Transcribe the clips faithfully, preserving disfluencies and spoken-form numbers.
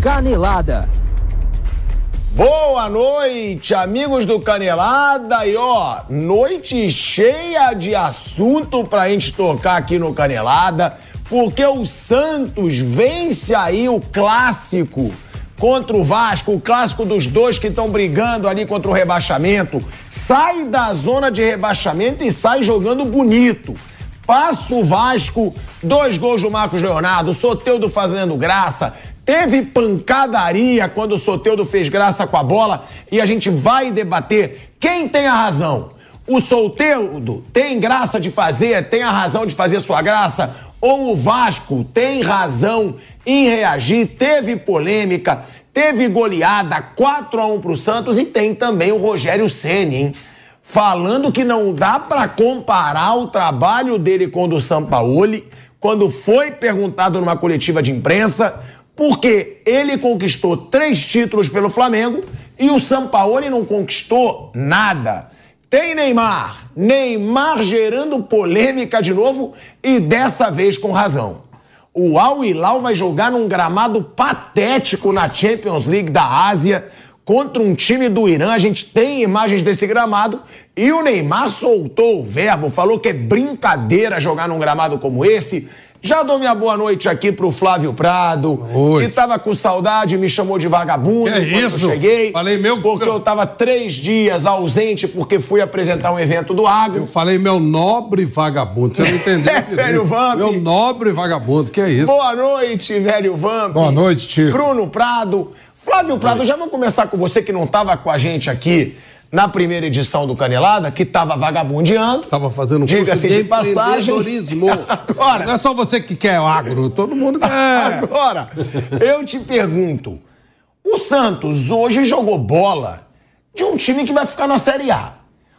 Canelada. Boa noite, amigos do Canelada, e ó, noite cheia de assunto pra gente tocar aqui no Canelada, porque o Santos vence aí o clássico contra o Vasco, o clássico dos dois que estão brigando ali contra o rebaixamento, sai da zona de rebaixamento e sai jogando bonito. Passa o Vasco, dois gols do Marcos Leonardo, Soteldo fazendo graça. Teve pancadaria quando o Soteldo fez graça com a bola, e a gente vai debater quem tem a razão. O Soteldo tem graça de fazer, tem a razão de fazer sua graça, ou o Vasco tem razão em reagir? Teve polêmica, teve goleada, quatro a um pro Santos, e tem também o Rogério Ceni, hein? Falando que não dá pra comparar o trabalho dele com o do Sampaoli, quando foi perguntado numa coletiva de imprensa, porque ele conquistou três títulos pelo Flamengo e o Sampaoli não conquistou nada. Tem Neymar. Neymar gerando polêmica de novo, e dessa vez com razão. O Al Hilal vai jogar num gramado patético na Champions League da Ásia contra um time do Irã. A gente tem imagens desse gramado, e o Neymar soltou o verbo, falou que é brincadeira jogar num gramado como esse. Já dou minha boa noite aqui pro Flávio Prado, Oi. que tava com saudade, me chamou de vagabundo é quando isso? eu cheguei. Falei meu... Porque eu tava três dias ausente, porque fui apresentar um evento do Agro. Eu falei meu nobre vagabundo, você não entendeu? É, velho Vamp. Meu nobre vagabundo, que é isso? Boa noite, velho Vamp. Boa noite, tio. Bruno Prado. Flávio Prado, já vou começar com você, que não tava com a gente aqui na primeira edição do Canelada, que estava vagabundeando. Estava fazendo um curso de empreendedorismo. Agora, não é só você que quer o agro, todo mundo quer. Agora, eu te pergunto, o Santos hoje jogou bola de um time que vai ficar na Série A.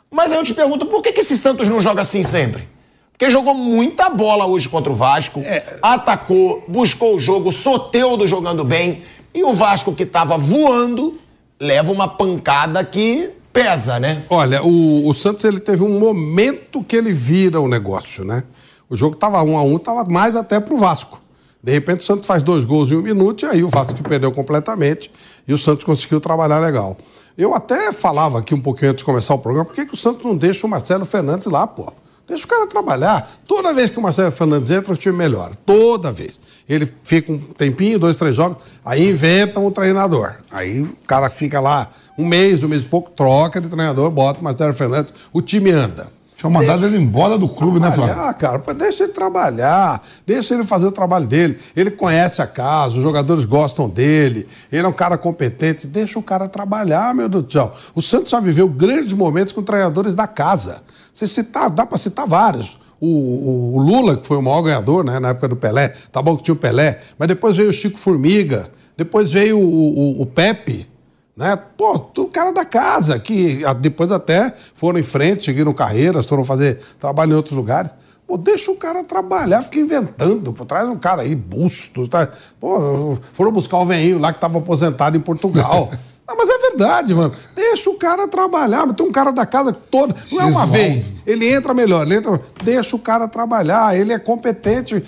Mas eu te pergunto, por que, que esse Santos não joga assim sempre? Porque jogou muita bola hoje contra o Vasco, é. atacou, buscou o jogo, Soteldo jogando bem, e o Vasco, que estava voando, leva uma pancada que... pesa, né? Olha, o, o Santos, ele teve um momento que ele vira o negócio, né? O jogo tava um a um, tava mais até pro Vasco. De repente o Santos faz dois gols em um minuto, e aí o Vasco que perdeu completamente, e o Santos conseguiu trabalhar legal. Eu até falava aqui um pouquinho antes de começar o programa, por que que o Santos não deixa o Marcelo Fernandes lá, pô? Deixa o cara trabalhar. Toda vez que o Marcelo Fernandes entra, o time melhora. Toda vez. Ele fica um tempinho, dois, três jogos, aí inventam um treinador. Aí o cara fica lá um mês, um mês e pouco, troca de treinador, bota o Marcelo Fernandes, o time anda. Tinha mandado ele embora do clube, né, Flávio? Ah, cara, deixa ele trabalhar, deixa ele fazer o trabalho dele. Ele conhece a casa, os jogadores gostam dele, ele é um cara competente, deixa o cara trabalhar, meu Deus do céu. O Santos já viveu grandes momentos com treinadores da casa. Você citar, dá para citar vários. O, o, o Lula, que foi o maior ganhador, né, na época do Pelé, tá bom que tinha o Pelé, mas depois veio o Chico Formiga, depois veio o, o, o Pepe, né? Pô, o cara da casa, que depois até foram em frente, seguiram carreiras, foram fazer trabalho em outros lugares. Pô, deixa o cara trabalhar, fica inventando. Pô, traz um cara aí, Bustos. Tá? Pô, foram buscar o velhinho lá que estava aposentado em Portugal. Não, mas é verdade, mano. Deixa o cara trabalhar. Tem um cara da casa toda. Não é uma vez. Ele entra melhor. Ele entra... Deixa o cara trabalhar. Ele é competente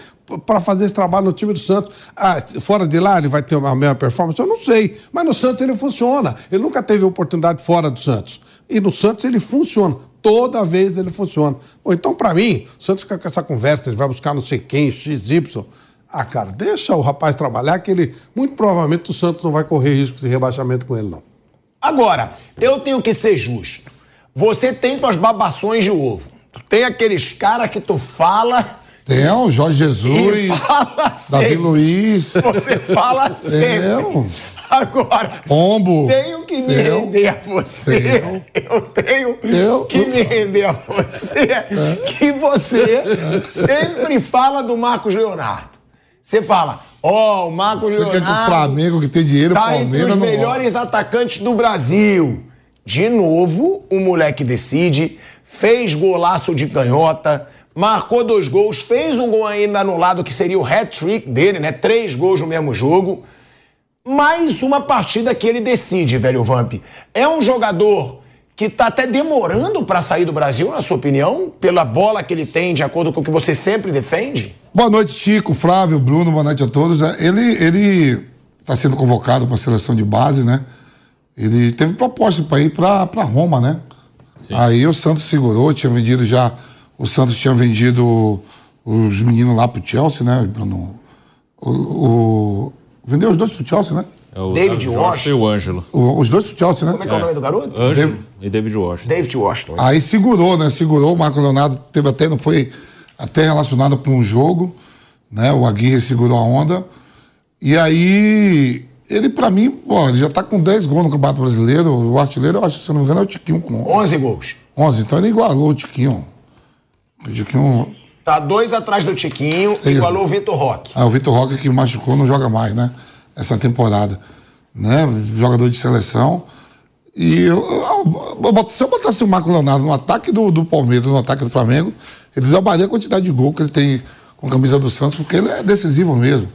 para fazer esse trabalho no time do Santos. Ah, fora de lá ele vai ter a mesma performance? Eu não sei. Mas no Santos ele funciona. Ele nunca teve oportunidade fora do Santos. E no Santos ele funciona. Toda vez ele funciona. Bom, então, para mim, o Santos fica com essa conversa. Ele vai buscar não sei quem, X Y... Ah, cara, deixa o rapaz trabalhar, que ele... Muito provavelmente o Santos não vai correr risco de rebaixamento com ele, não. Agora, eu tenho que ser justo. Você tem tuas babações de ovo. Tem aqueles caras que tu fala... Tem, o Jorge Jesus, David Washington. Você fala sempre. Eu? Agora, Pombo, tenho que me eu, render a você. Eu, eu tenho eu, que eu, me render a você. É. Que você sempre fala do Marcos Leonardo. Você fala, ó, oh, o Marcos Leonardo... Você quer que o Flamengo, que tem dinheiro, tá Palmeiras... Tá entre os melhores não... atacantes do Brasil. De novo, o moleque decide, fez golaço de canhota, marcou dois gols, fez um gol ainda anulado, que seria o hat-trick dele, né? Três gols no mesmo jogo. Mais uma partida que ele decide, velho Vamp. É um jogador que tá até demorando para sair do Brasil, na sua opinião? Pela bola que ele tem, de acordo com o que você sempre defende? Boa noite, Chico, Flávio, Bruno, boa noite a todos. Ele, ele tá sendo convocado para a seleção de base, né? Ele teve proposta para ir para Roma, né? Sim. Aí o Santos segurou, tinha vendido já... O Santos tinha vendido os meninos lá pro Chelsea, né, Bruno? O, o... Vendeu os dois pro Chelsea, né? É o David Washington e o Ângelo. O, os dois pro Chelsea, né? Como é que é, é o nome do garoto? Ângelo e David Washington. David Washington. Aí segurou, né? Segurou. O Marcos Leonardo teve até, não foi até relacionado para um jogo, né? O Aguirre segurou a onda. E aí... Ele, pra mim, pô, ele já tá com dez gols no Campeonato Brasileiro. O artilheiro, eu acho, se eu não me engano, é o Tiquinho com... onze gols. onze. Então ele igualou o Tiquinho. O Tiquinho... Tá dois atrás do Tiquinho, Seis. igualou o Vitor Roque. Ah, o Vitor Roque que machucou, não joga mais, né? Essa temporada. Né? Jogador de seleção. E eu, eu, eu, eu, se eu botasse o Marcos Leonardo no ataque do, do Palmeiras, no ataque do Flamengo, ele trabalharia a quantidade de gol que ele tem com a camisa do Santos, porque ele é decisivo mesmo.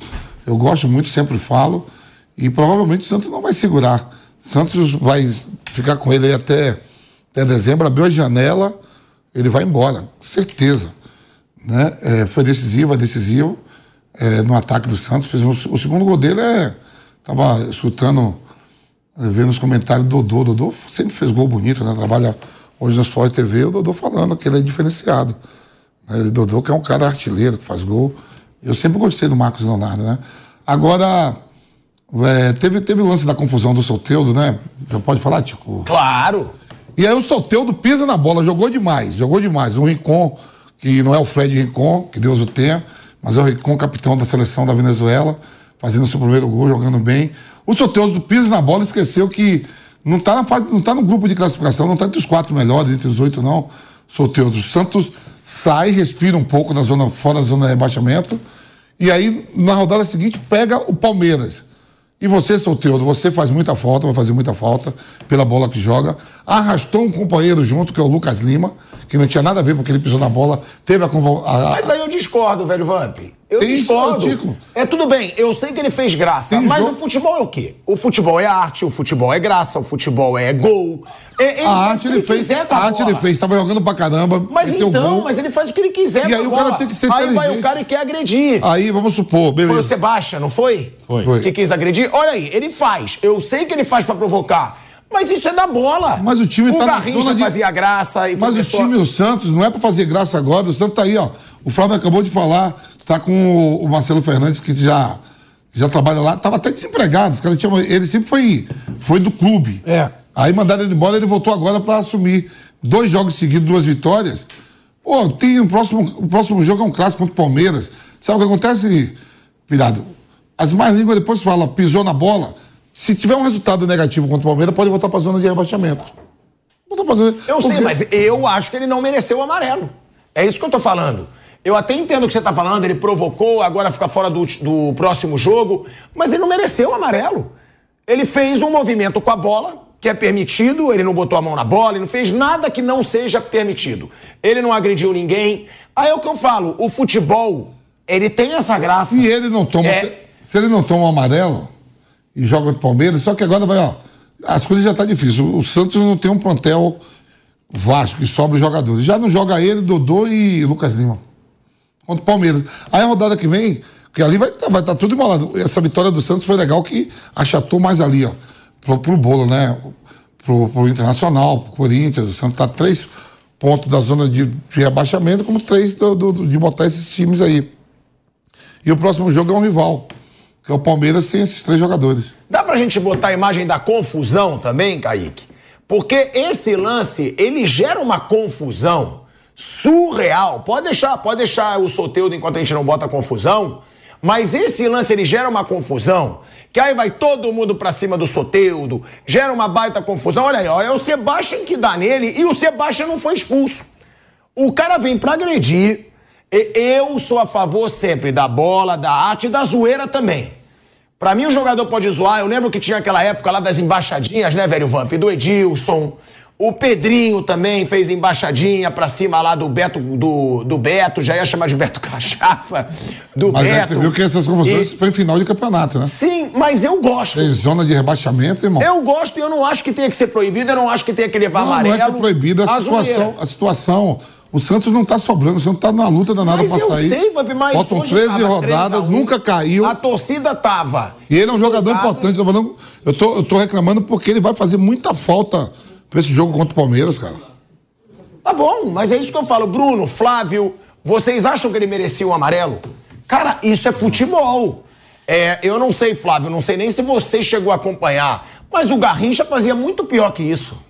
Eu gosto muito, sempre falo. E provavelmente o Santos não vai segurar. O Santos vai ficar com ele aí até, até dezembro, abriu a janela, ele vai embora, certeza. Né? É, foi decisivo, é decisivo é, no ataque do Santos. Fez um, o segundo gol dele é... Estava escutando, vendo os comentários do Dodô. O Dodô sempre fez gol bonito, né? Trabalha hoje na Sport T V, o Dodô falando que ele é diferenciado. Né? O Dodô que é um cara artilheiro, que faz gol. Eu sempre gostei do Marcos Leonardo, né? Agora... É, teve, teve o lance da confusão do Soteldo, né? Já pode falar, Tico? Claro! E aí o Soteldo pisa na bola, jogou demais, jogou demais. O Rincón, que não é o Fred Rincón, que Deus o tenha, mas é o Rincón, capitão da seleção da Venezuela, fazendo seu primeiro gol, jogando bem. O Soteldo pisa na bola, esqueceu que não tá, na fase, não tá no grupo de classificação, não tá entre os quatro melhores, entre os oito não. Soteldo, o Santos sai, respira um pouco na zona, fora da zona de rebaixamento, e aí na rodada seguinte pega o Palmeiras. E você, Soteldo, você faz muita falta, vai fazer muita falta pela bola que joga. Arrastou um companheiro junto, que é o Lucas Lima, que não tinha nada a ver porque ele pisou na bola, teve a... a... Mas aí eu discordo, velho Vamp. Eu Tem discordo. Isso, é tudo bem, eu sei que ele fez graça, Tem mas jogo... o futebol é o quê? O futebol é arte, o futebol é graça, o futebol é gol. É, ele a arte ele fez, a arte ele fez, tava jogando pra caramba. Mas então, mas ele faz o que ele quiser. E aí o cara tem que ser inteligente. Aí vai o cara e quer agredir. Aí, vamos supor, beleza. Foi o Sebastião, não foi? Foi. Que quis agredir. Olha aí, ele faz. Eu sei que ele faz pra provocar. Mas isso é da bola. Mas o time o tá Garrincha de... fazia graça. E mas começou... o time do Santos não é pra fazer graça agora. O Santos tá aí, ó. O Flávio acabou de falar, tá com o Marcelo Fernandes, que já, já trabalha lá. Tava até desempregado. Os caras tinham... Ele sempre foi, foi do clube. É. Aí mandaram ele embora, ele voltou agora pra assumir. Dois jogos seguidos, duas vitórias. Pô, tem o próximo, o próximo jogo é um clássico contra o Palmeiras. Sabe o que acontece, Pirado? As mais línguas depois falam, pisou na bola. Se tiver um resultado negativo contra o Palmeiras, pode voltar pra zona de rebaixamento. Voltar pra zona de... Eu Porque... sei, mas eu acho que ele não mereceu o amarelo. É isso que eu tô falando. Eu até entendo o que você tá falando, ele provocou, agora fica fora do, do próximo jogo, mas ele não mereceu o amarelo. Ele fez um movimento com a bola... que é permitido, ele não botou a mão na bola, ele não fez nada que não seja permitido. Ele não agrediu ninguém. Aí é o que eu falo, o futebol, ele tem essa graça. Se ele não toma, é... se ele não toma o amarelo e joga contra o Palmeiras, só que agora vai, ó, as coisas já tá difíceis. O Santos não tem um plantel vasto que sobra os jogadores. Já não joga ele, Dodô e Lucas Lima. Contra o Palmeiras. Aí a rodada que vem, que ali vai estar vai tá tudo embolado. Essa vitória do Santos foi legal que achatou mais ali, ó. Pro, pro bolo, né? Pro, pro Internacional, pro Corinthians, o Santos tá três pontos da zona de, de rebaixamento, como três do, do, de botar esses times aí. E o próximo jogo é um rival, que é o Palmeiras sem esses três jogadores. Dá pra gente botar a imagem da confusão também, Kaique? Porque esse lance, ele gera uma confusão surreal. Pode deixar, pode deixar o Soteldo enquanto a gente não bota a confusão. Mas esse lance, ele gera uma confusão, que aí vai todo mundo pra cima do Soteldo, gera uma baita confusão. Olha aí, ó, é o Sebastião que dá nele e o Sebastião não foi expulso. O cara vem pra agredir. Eu sou a favor sempre da bola, da arte e da zoeira também. Pra mim, o jogador pode zoar. Eu lembro que tinha aquela época lá das embaixadinhas, né, velho Vamp? Do Edilson. O Pedrinho também fez embaixadinha pra cima lá do Beto, do, do Beto, já ia chamar de Beto Cachaça, do mas Beto. Mas você viu que essas confusões e... foi em final de campeonato, né? Sim, mas eu gosto. Tem zona de rebaixamento, irmão? Eu gosto e eu não acho que tenha que ser proibido, eu não acho que tenha que levar não, amarelo. Não é que é proibido, a situação, a situação... O Santos não tá sobrando, o Santos tá numa luta danada mas pra eu sair. Sei, Fabi, mas faltam treze rodadas, nunca caiu. A torcida tava. E ele é um jogador importante. Eu tô, eu tô reclamando porque ele vai fazer muita falta pra esse jogo contra o Palmeiras, cara. Tá bom, mas é isso que eu falo. Bruno, Flávio, vocês acham que ele merecia o amarelo? Cara, isso é futebol. É, eu não sei, Flávio, não sei nem se você chegou a acompanhar, mas o Garrincha fazia muito pior que isso.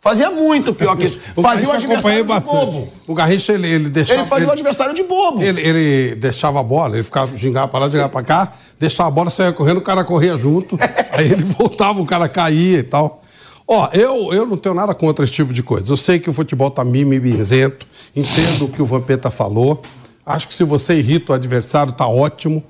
Fazia muito pior que isso. O fazia o adversário de bastante. bobo. O Garrincha, ele, ele deixava... Ele fazia ele, o adversário de bobo. Ele, ele deixava a bola, ele ficava gingava pra lá, gingava pra cá, deixava a bola, saia correndo, o cara corria junto, aí ele voltava, o cara caía e tal. Ó, eu, eu não tenho nada contra esse tipo de coisa. Eu sei que o futebol tá mimizento, entendo o que o Vampeta falou, acho que se você irrita o adversário, tá ótimo.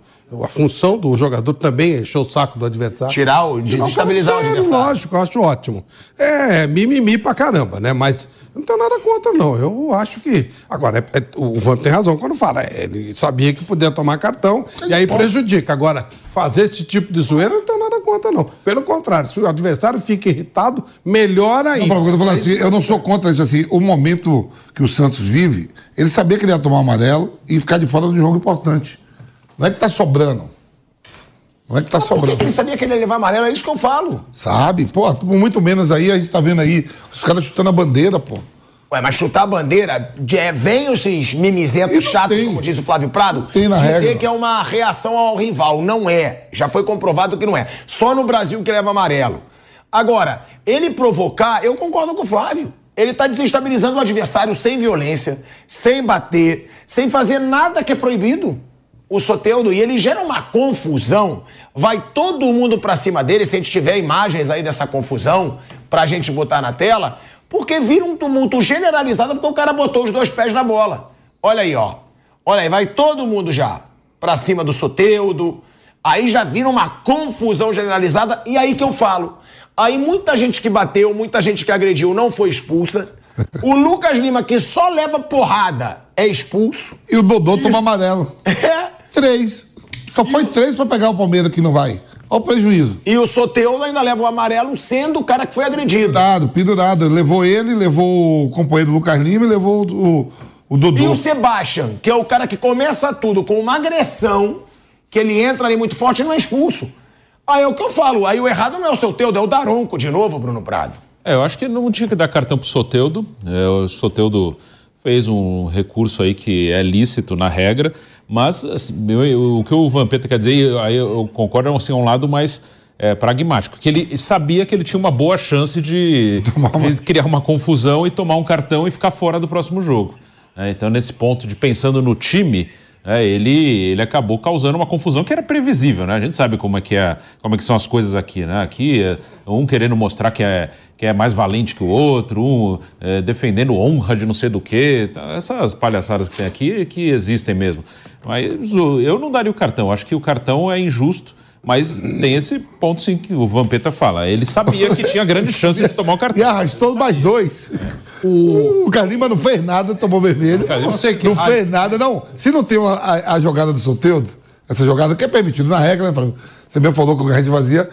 A função do jogador também é encher o saco do adversário. Tirar o... desestabilizar o adversário. Lógico, eu acho ótimo. É mimimi pra caramba, né? Mas eu não tenho nada contra, não. Eu acho que... Agora, é, é, o Vamp tem razão quando fala. É, ele sabia que podia tomar cartão e aí prejudica. Agora, fazer esse tipo de zoeira, eu não tenho nada contra, não. Pelo contrário, se o adversário fica irritado, melhor ainda. Não, eu, tô assim, eu não sou contra isso, assim. O momento que o Santos vive, ele sabia que ele ia tomar amarelo e ficar de fora de um jogo importante. Não é que tá sobrando. Não é que tá ah, sobrando. Por que ele sabia que ele ia levar amarelo? É isso que eu falo. Sabe? Pô, muito menos aí, a gente tá vendo aí os caras chutando a bandeira, pô. Ué, mas chutar a bandeira, é, vem esses mimizentos chatos, tem. Como diz o Flávio Prado, tem na dizer regra. Que é uma reação ao rival. Não é. Já foi comprovado que não é. Só no Brasil que leva amarelo. Agora, ele provocar, eu concordo com o Flávio. Ele tá desestabilizando o adversário sem violência, sem bater, sem fazer nada que é proibido. O Soteldo, e ele gera uma confusão. Vai todo mundo pra cima dele, se a gente tiver imagens aí dessa confusão, pra gente botar na tela, porque vira um tumulto generalizado porque o cara botou os dois pés na bola. Olha aí, ó. Olha aí, vai todo mundo já pra cima do Soteldo. Aí já vira uma confusão generalizada, e aí que eu falo. Aí muita gente que bateu, muita gente que agrediu não foi expulsa. O Lucas Lima, que só leva porrada, é expulso. E o Dodô e... toma amarelo. É. Três. Só foi três pra pegar o Palmeiras que não vai. Olha o prejuízo. E o Soteldo ainda leva o amarelo, sendo o cara que foi agredido. Pendurado, pendurado. Levou ele, levou o companheiro Lucas Lima e levou o, o Dodô. E o Sebastião, que é o cara que começa tudo com uma agressão, que ele entra ali muito forte e não é expulso. Aí é o que eu falo. Aí o errado não é o Soteldo, é o Daronco de novo, Bruno Prado. É, eu acho que não tinha que dar cartão pro Soteldo. É, o Soteldo fez um recurso aí que é lícito na regra. Mas assim, eu, eu, o que o Vampeta quer dizer, eu, eu concordo, assim, é um lado mais é, pragmático, que ele sabia que ele tinha uma boa chance de, uma... de criar uma confusão e tomar um cartão e ficar fora do próximo jogo. É, então, nesse ponto de pensando no time, é, ele, ele acabou causando uma confusão que era previsível, né? A gente sabe como é que, é, como é que são as coisas aqui, né? Aqui, é, um querendo mostrar que é, que é mais valente que o outro, um é, defendendo honra de não sei do quê. Essas palhaçadas que tem aqui, que existem mesmo. Mas eu não daria o cartão, acho que o cartão é injusto, mas tem esse ponto sim que o Vampeta fala, ele sabia que tinha grande chance de tomar o cartão. E arrastou mais dois. É. O, o Carlima não fez nada, tomou vermelho, Carlima, não, sei que... não fez nada, não. Se não tem uma, a, a jogada do Soteldo, essa jogada que é permitida na regra, né? Você mesmo falou que o Garrincha fazia...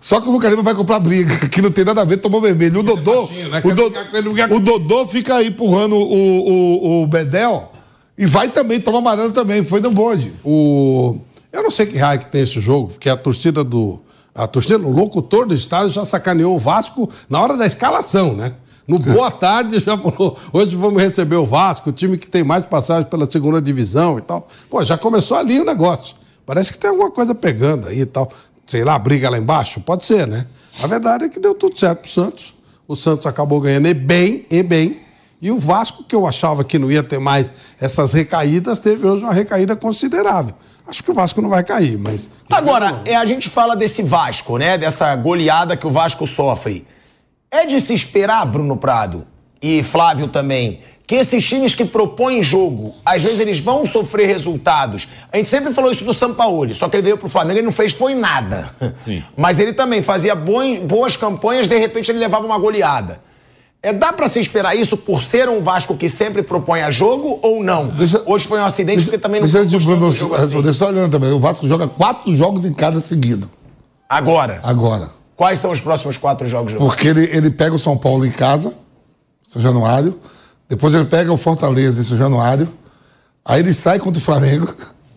Só que o Lucas Lima vai comprar briga, que não tem nada a ver, tomou vermelho. O Dodô, o Dodô, o Dodô fica aí empurrando o, o, o Bedel... E vai também, toma amarelo também, foi no bonde. O... Eu não sei que raio que tem esse jogo, porque a torcida do... A torcida, o locutor do estádio já sacaneou o Vasco na hora da escalação, né? No Boa Tarde já falou, hoje vamos receber o Vasco, o time que tem mais passagem pela segunda divisão e tal. Pô, já começou ali o negócio. Parece que tem alguma coisa pegando aí e tal. Sei lá, briga lá embaixo? Pode ser, né? A verdade é que deu tudo certo pro Santos. O Santos acabou ganhando e bem, e bem. E o Vasco, que eu achava que não ia ter mais essas recaídas, teve hoje uma recaída considerável. acho que o Vasco não vai cair, mas... Agora, é, a gente fala desse Vasco, né? Dessa goleada que o Vasco sofre. É de se esperar, Bruno Prado e Flávio também, que esses times que propõem jogo, às vezes eles vão sofrer resultados. A gente sempre falou isso do Sampaoli, só que ele veio pro Flamengo e não fez foi nada. Sim. Mas ele também fazia boi, boas campanhas, de repente ele levava uma goleada. É, dá pra se esperar isso por ser um Vasco que sempre propõe a jogo ou não? Deixa, Hoje foi um acidente deixa, porque também não... Deixa eu responder só olhando também. O Vasco joga quatro jogos em casa seguido. Agora? Agora. Quais são os próximos quatro jogos? Porque ele, ele pega o São Paulo em casa, São Januário, depois ele pega o Fortaleza em São Januário, aí ele sai contra o Flamengo.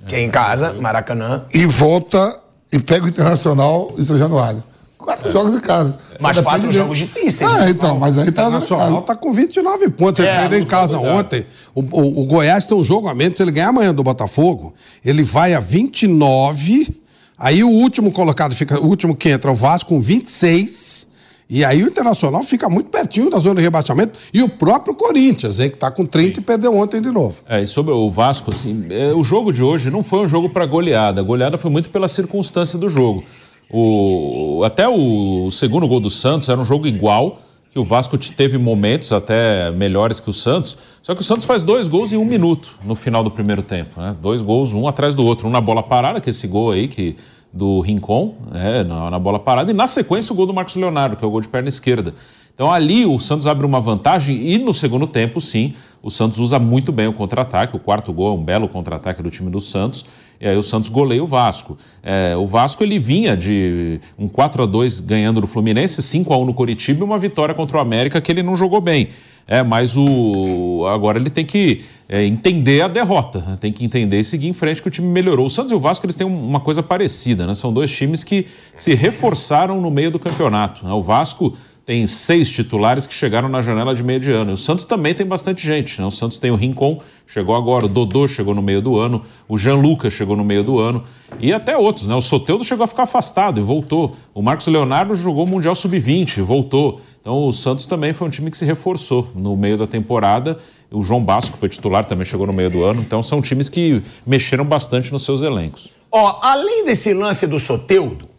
Que é em casa, Maracanã. E volta e pega o Internacional em São Januário. Quatro é. jogos em casa. Mas Você quatro jogos de... difíceis. Ah, então, mas aí tá... O Internacional tá com vinte e nove pontos. Ele é, perdeu em casa ontem. O, o, o Goiás tem um jogo a menos. Se ele ganhar amanhã do Botafogo, ele vai a vinte e nove. Aí o último colocado fica... O último que entra é o Vasco com vinte e seis. E aí o Internacional fica muito pertinho da zona de rebaixamento. E o próprio Corinthians, hein, que tá com trinta. Sim. E perdeu ontem de novo. É, e sobre o Vasco, assim... É, o jogo de hoje não foi um jogo pra goleada. A goleada foi muito pela circunstância do jogo. O, até o, o segundo gol do Santos era um jogo igual, que o Vasco teve momentos até melhores que o Santos, só que o Santos faz dois gols em um minuto no final do primeiro tempo, né? Dois gols, um atrás do outro, um na bola parada, que é esse gol aí que, do Rincón, né? na, na bola parada, e na sequência o gol do Marcos Leonardo, que é o gol de perna esquerda. Então ali o Santos abre uma vantagem e no segundo tempo, sim, o Santos usa muito bem o contra-ataque. O quarto gol é um belo contra-ataque do time do Santos. E aí o Santos goleia o Vasco. É, o Vasco ele vinha de um quatro a dois ganhando do Fluminense, cinco a um no Coritiba e uma vitória contra o América que ele não jogou bem. É, mas o... agora ele tem que é, entender a derrota, né? Tem que entender e seguir em frente que o time melhorou. O Santos e o Vasco eles têm uma coisa parecida, né? São dois times que se reforçaram no meio do campeonato, né? O Vasco tem seis titulares que chegaram na janela de meio de ano. O Santos também tem bastante gente, né? O Santos tem o Rincón, chegou agora, o Dodô chegou no meio do ano, o Jean Lucas chegou no meio do ano e até outros, né? O Soteldo chegou a ficar afastado e voltou. O Marcos Leonardo jogou o Mundial sub vinte e voltou. Então o Santos também foi um time que se reforçou no meio da temporada. O João Basco foi titular, também chegou no meio do ano. Então são times que mexeram bastante nos seus elencos. Ó, além desse lance do Soteldo,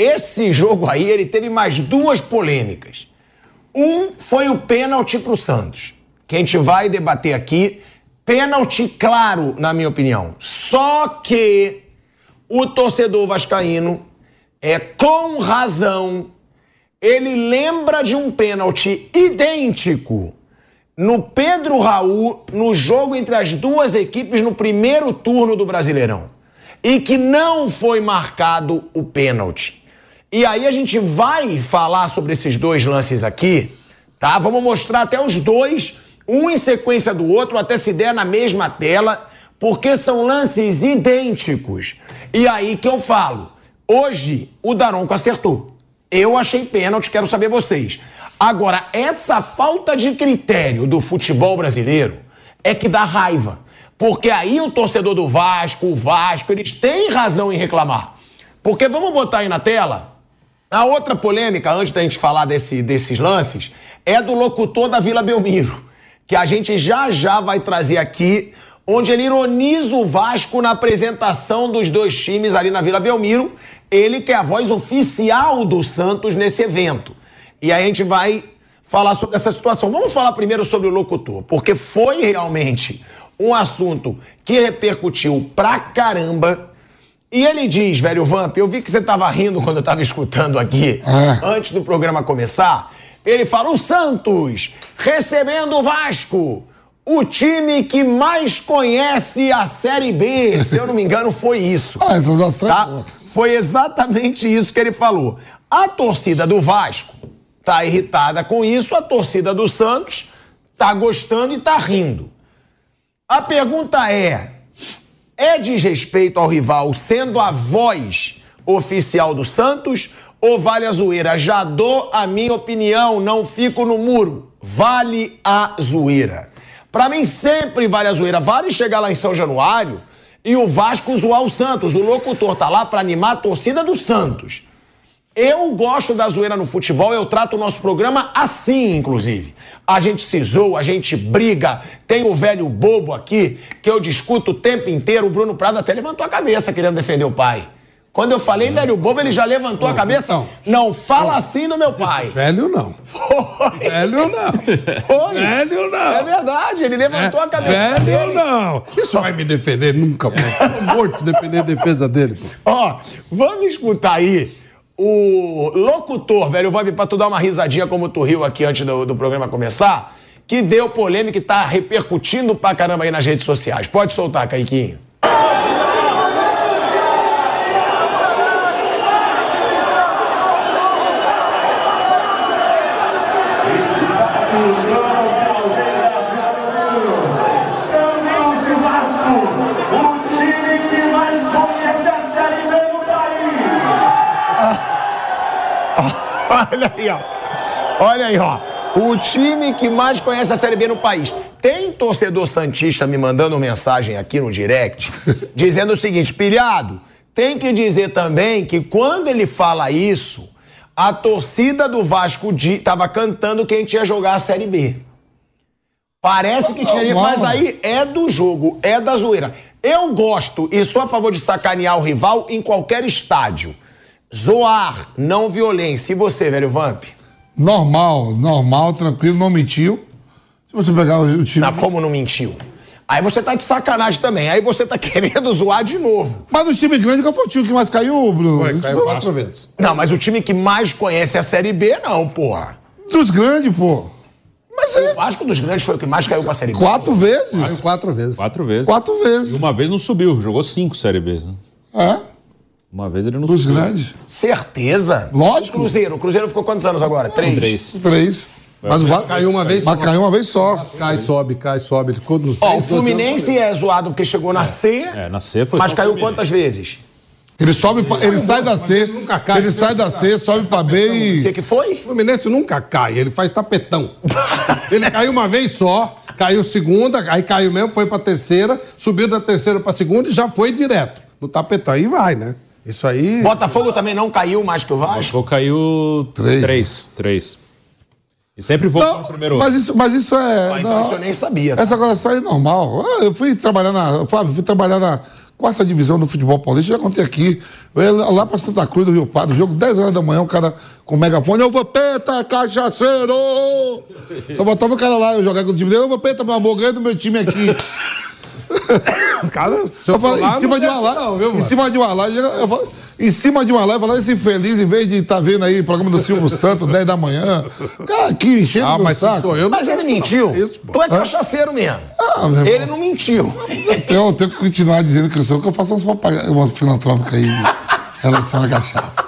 esse jogo aí, ele teve mais duas polêmicas. Um foi o pênalti pro Santos, que a gente vai debater aqui. Pênalti claro, na minha opinião. Só que o torcedor vascaíno, é, com razão, ele lembra de um pênalti idêntico no Pedro Raul, no jogo entre as duas equipes no primeiro turno do Brasileirão. E que não foi marcado o pênalti. E aí a gente vai falar sobre esses dois lances aqui, tá? Vamos mostrar até os dois, um em sequência do outro, até se der na mesma tela, porque são lances idênticos. E aí que eu falo, hoje o Daronco acertou. Eu achei pênalti, quero saber vocês. Agora, essa falta de critério do futebol brasileiro é que dá raiva, porque aí o torcedor do Vasco, o Vasco, eles têm razão em reclamar. Porque vamos botar aí na tela... A outra polêmica, antes da gente falar desse, desses lances, é do locutor da Vila Belmiro, que a gente já já vai trazer aqui, onde ele ironiza o Vasco na apresentação dos dois times ali na Vila Belmiro, ele que é a voz oficial do Santos nesse evento. E aí a gente vai falar sobre essa situação. Vamos falar primeiro sobre o locutor, porque foi realmente um assunto que repercutiu pra caramba. E ele diz, velho Vamp, eu vi que você tava rindo quando eu tava escutando aqui, ah. antes do programa começar. Ele fala, o Santos recebendo o Vasco, o time que mais conhece a Série B. Se eu não me engano, foi isso. Ah, essa situação, tá? Foi exatamente isso que ele falou. A torcida do Vasco tá irritada com isso, a torcida do Santos tá gostando e tá rindo. A pergunta é... É desrespeito ao rival sendo a voz oficial do Santos ou vale a zoeira? Já dou a minha opinião, não fico no muro. Vale a zoeira. Pra mim sempre vale a zoeira. Vale chegar lá em São Januário e o Vasco zoar o Santos. O locutor tá lá pra animar a torcida do Santos. Eu gosto da zoeira no futebol, eu trato o nosso programa assim, inclusive. a gente se zoa, a gente briga. Tem o velho bobo aqui, que eu discuto o tempo inteiro. O Bruno Prado até levantou a cabeça querendo defender o pai. Quando eu falei velho bobo, ele já levantou não, a cabeça. Não, não fala não. assim do meu pai. Velho não. Foi. Velho não. Foi. Velho não. É verdade, ele levantou é. a cabeça. Velho dele. não. Isso vai me defender nunca, pô. Tô morto se defender a defesa dele, pô. Ó, vamos escutar aí o locutor, velho Bob, pra tu dar uma risadinha como tu riu aqui antes do, do programa começar, que deu polêmica e tá repercutindo pra caramba aí nas redes sociais. Pode soltar, Caiquinho. Olha aí, ó. Olha aí, ó. O time que mais conhece a Série B no país. Tem torcedor santista me mandando mensagem aqui no direct, dizendo o seguinte: pilhado, tem que dizer também que quando ele fala isso, a torcida do Vasco estava cantando quem tinha jogar a Série B. Parece que tinha, mas aí é do jogo, é da zoeira. Eu gosto e sou a favor de sacanear o rival em qualquer estádio. Zoar, não violência. E você, velho Vamp? Normal, normal, tranquilo, não mentiu. Se você pegar o time... Não, como não mentiu? Aí você tá de sacanagem também. Aí você tá querendo zoar de novo. Mas o time grande qual foi o time que mais caiu, Bruno? Foi, caiu outra vez. Não, mas o time que mais conhece a Série B, não, porra. Dos grandes, pô. Mas aí... O Vasco dos grandes foi o que mais caiu com a Série B. Quatro pô. vezes? Caiu quatro vezes. Quatro vezes. Quatro vezes. E uma vez não subiu, jogou cinco Série Bs, né? É? Uma vez ele não subiu. Dos grandes. Certeza. Lógico. O Cruzeiro. O Cruzeiro ficou quantos anos agora? Três? Três. Três. Mas o Vasco caiu uma vez só. Mas caiu uma vez só. Cai, sobe, cai, sobe. Ó, o Fluminense é zoado porque chegou na C. É, na C foi. Mas caiu quantas vezes? Ele sobe, ele sai da C. Ele sai da C, sobe pra B e... O que que foi? O Fluminense nunca cai, ele faz tapetão. Ele caiu uma vez só, caiu segunda, aí caiu mesmo, foi pra terceira, subiu da terceira pra segunda e já foi direto. No tapetão, aí vai, né? Isso aí... Botafogo também não caiu mais que o Vasco? O Botafogo caiu... Três. Três. Três. E sempre voltou no primeiro... Mas isso, mas isso é... Ah, então não, isso eu nem sabia. Tá? Essa coisa aí é normal. Eu fui trabalhar na... Flávio, fui trabalhar na quarta divisão do futebol paulista. Já contei aqui. Eu ia lá pra Santa Cruz do Rio Pardo. Jogo dez horas da manhã, um cara com megafone. Ô, Vampeta, cachaceiro! Só botava o cara lá, eu jogava com o time dele. Ô, Vampeta, meu amor, ganha do meu time aqui. Cara, se eu eu falo, em cima de uma laje, em cima de uma laje, eu falo, em cima de uma laje, falar esse infeliz, em vez de estar tá vendo aí o programa do Silvio Santos, dez da manhã, cara, que enchendo ah, meu saco. Sou eu, mas ele mentiu. Isso, tu é cachaceiro mesmo. Ah, meu ele irmão. Não mentiu. Eu tenho que continuar dizendo que eu sou, que eu faço umas propagandas filantrópicas aí de relação à cachaça.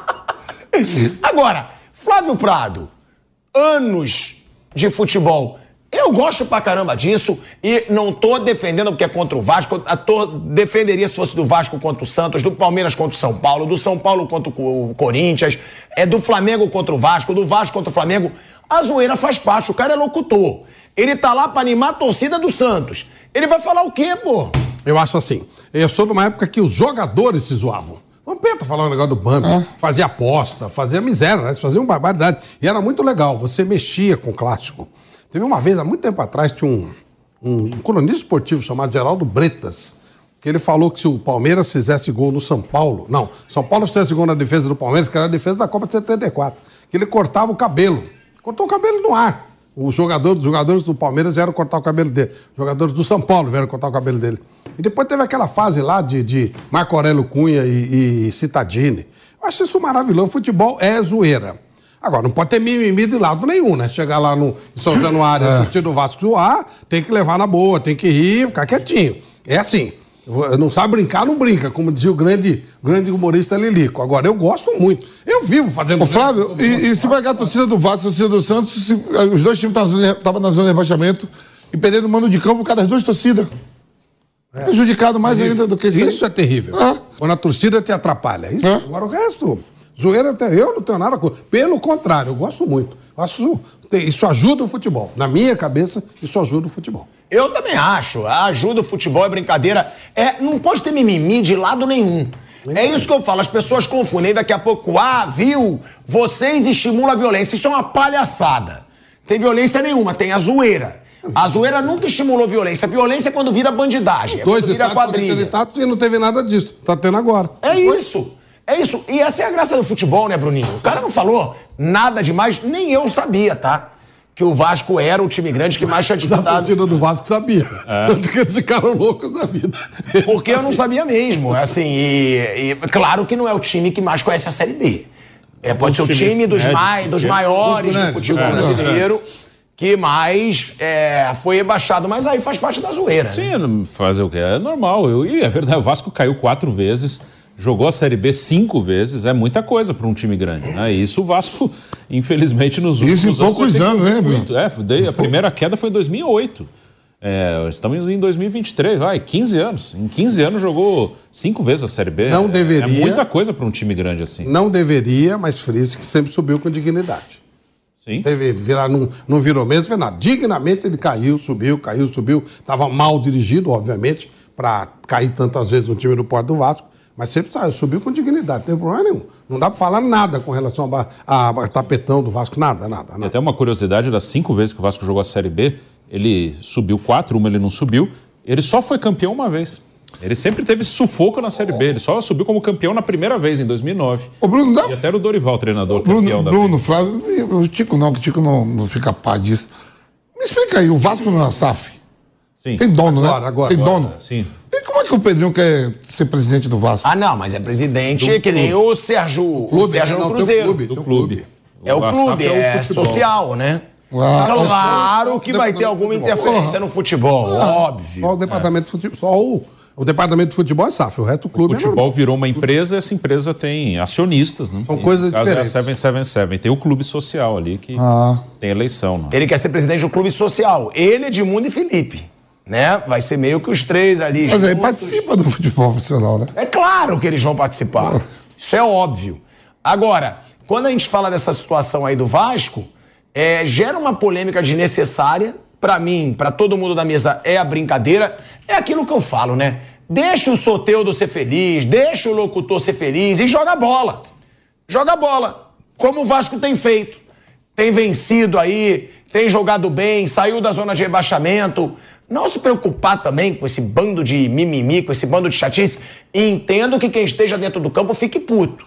E... Agora, Flávio Prado, anos de futebol. Eu gosto pra caramba disso e não tô defendendo porque é contra o Vasco. Eu tô, defenderia se fosse do Vasco contra o Santos, do Palmeiras contra o São Paulo, do São Paulo contra o Corinthians, é do Flamengo contra o Vasco, do Vasco contra o Flamengo. A zoeira faz parte, o cara é locutor. Ele tá lá pra animar a torcida do Santos. Ele vai falar o quê, pô? Eu acho assim, eu soube uma época que os jogadores se zoavam. O Pedro falava um negócio do banco, é. fazia aposta, fazia miséria, né? Fazia uma barbaridade. E era muito legal, você mexia com o clássico. Teve uma vez, há muito tempo atrás, tinha um, um colunista esportivo chamado Geraldo Bretas, que ele falou que se o Palmeiras fizesse gol no São Paulo... Não, São Paulo fizesse gol na defesa do Palmeiras, que era a defesa da Copa de setenta e quatro, que ele cortava o cabelo. Cortou o cabelo no ar. Os jogadores, os jogadores do Palmeiras vieram cortar o cabelo dele. Os jogadores do São Paulo vieram cortar o cabelo dele. E depois teve aquela fase lá de, de Marco Aurélio Cunha e, e Cittadini. Eu acho isso maravilhoso. Futebol é zoeira. Agora, não pode ter mimimi de lado nenhum, né? Chegar lá no São Januário, assistir do Vasco zoar, tem que levar na boa, tem que rir, ficar quietinho. É assim, não sabe brincar, não brinca, como dizia o grande, grande humorista Lilico. Agora, eu gosto muito, eu vivo fazendo... Ô, Flávio, e, e se pegar a torcida do Vasco e a torcida do Santos, se, os dois times estavam na zona de rebaixamento e perdendo o mando de campo por causa das duas torcidas. É. Prejudicado mais terrível. ainda do que isso. Isso é terrível. Ah. Quando a torcida te atrapalha. Isso. Ah. Agora o resto... Zoeira, eu não tenho nada contra. Pelo contrário, eu gosto muito. Acho, isso ajuda o futebol. Na minha cabeça, isso ajuda o futebol. Eu também acho. Ajuda o futebol, é brincadeira. É, não pode ter mimimi de lado nenhum. É isso que eu falo. As pessoas confundem. Daqui a pouco, ah, viu? Vocês estimulam a violência. Isso é uma palhaçada. tem violência nenhuma, tem a zoeira. A zoeira nunca estimulou violência. A violência é quando vira bandidagem. Os dois é vira quadrilha. Tá, e não teve nada disso. Tá tendo agora. É Depois... isso. É isso. E essa é a graça do futebol, né, Bruninho? O cara não falou nada demais, nem eu sabia, tá? Que o Vasco era o time grande que mais tinha disputado. A torcida do Vasco sabia. É. Só que eles ficaram loucos da vida. Eu Porque sabia. eu não sabia mesmo. Assim, e, e claro que não é o time que mais conhece a Série B. É, pode ser o time dos, mai, dos maiores do futebol brasileiro. Que mais é, foi rebaixado, mas aí faz parte da zoeira. Sim, né? Fazer o quê? É normal. E é verdade, o Vasco caiu quatro vezes, jogou a Série B cinco vezes, é muita coisa para um time grande, né? E isso o Vasco, infelizmente, nos últimos anos... Isso em poucos anos, né, Bruno? É, a primeira queda foi em dois mil e oito. É, estamos em dois mil e vinte e três, vai, quinze anos. Em quinze anos jogou cinco vezes a Série B. Não é, deveria. É muita coisa para um time grande assim. Não deveria, mas Friso que sempre subiu com dignidade. Sim. Teve, virar, não, não virou mesmo, foi nada. Dignamente ele caiu, subiu, caiu, subiu. Estava mal dirigido, obviamente, para cair tantas vezes no time do Porto do Vasco. Mas sempre sabe, subiu com dignidade, não tem problema nenhum. Não dá para falar nada com relação ao tapetão do Vasco, nada, nada, nada. E até uma curiosidade, das cinco vezes que o Vasco jogou a Série B, ele subiu quatro, uma ele não subiu. Ele só foi campeão uma vez. Ele sempre teve sufoco na Série B. Ele só subiu como campeão na primeira vez, em dois mil e nove. O Bruno, dá... E até era o Dorival, treinador, o Bruno, campeão da Bruno, vez. Flávio, o Tico não, que o Tico não, não fica a par disso. Me explica aí, o Vasco não é a S A F? Sim. Tem dono, agora, né? Agora, Tem agora, dono? Agora, sim. E como é que o Pedrinho quer ser presidente do Vasco? Ah, não, mas é presidente do que nem o Sérgio... O Sérgio no Cruzeiro. Clube, do clube. É o clube, é, é social, né? Claro, claro que vai ter alguma interferência no futebol, óbvio. Só o departamento de futebol, só o... O departamento de futebol é S A F, o resto do clube é... O futebol é virou uma empresa e essa empresa tem acionistas, né? São e, coisas diferentes. É a sete sete sete, tem o clube social ali que ah. tem eleição. Né? Ele quer ser presidente do clube social. Ele, Edmundo e Felipe, né? Vai ser meio que os três ali. Mas aí participa do futebol profissional, né? É claro que eles vão participar. Isso é óbvio. Agora, quando a gente fala dessa situação aí do Vasco, é, gera uma polêmica desnecessária. Pra mim, pra todo mundo da mesa, é a brincadeira. É aquilo que eu falo, né? Deixa o Soteldo ser feliz, deixa o locutor ser feliz e joga bola. Joga bola, como o Vasco tem feito. Tem vencido aí, tem jogado bem, saiu da zona de rebaixamento. Não se preocupar também com esse bando de mimimi, com esse bando de chatice. E entendo que quem esteja dentro do campo fique puto.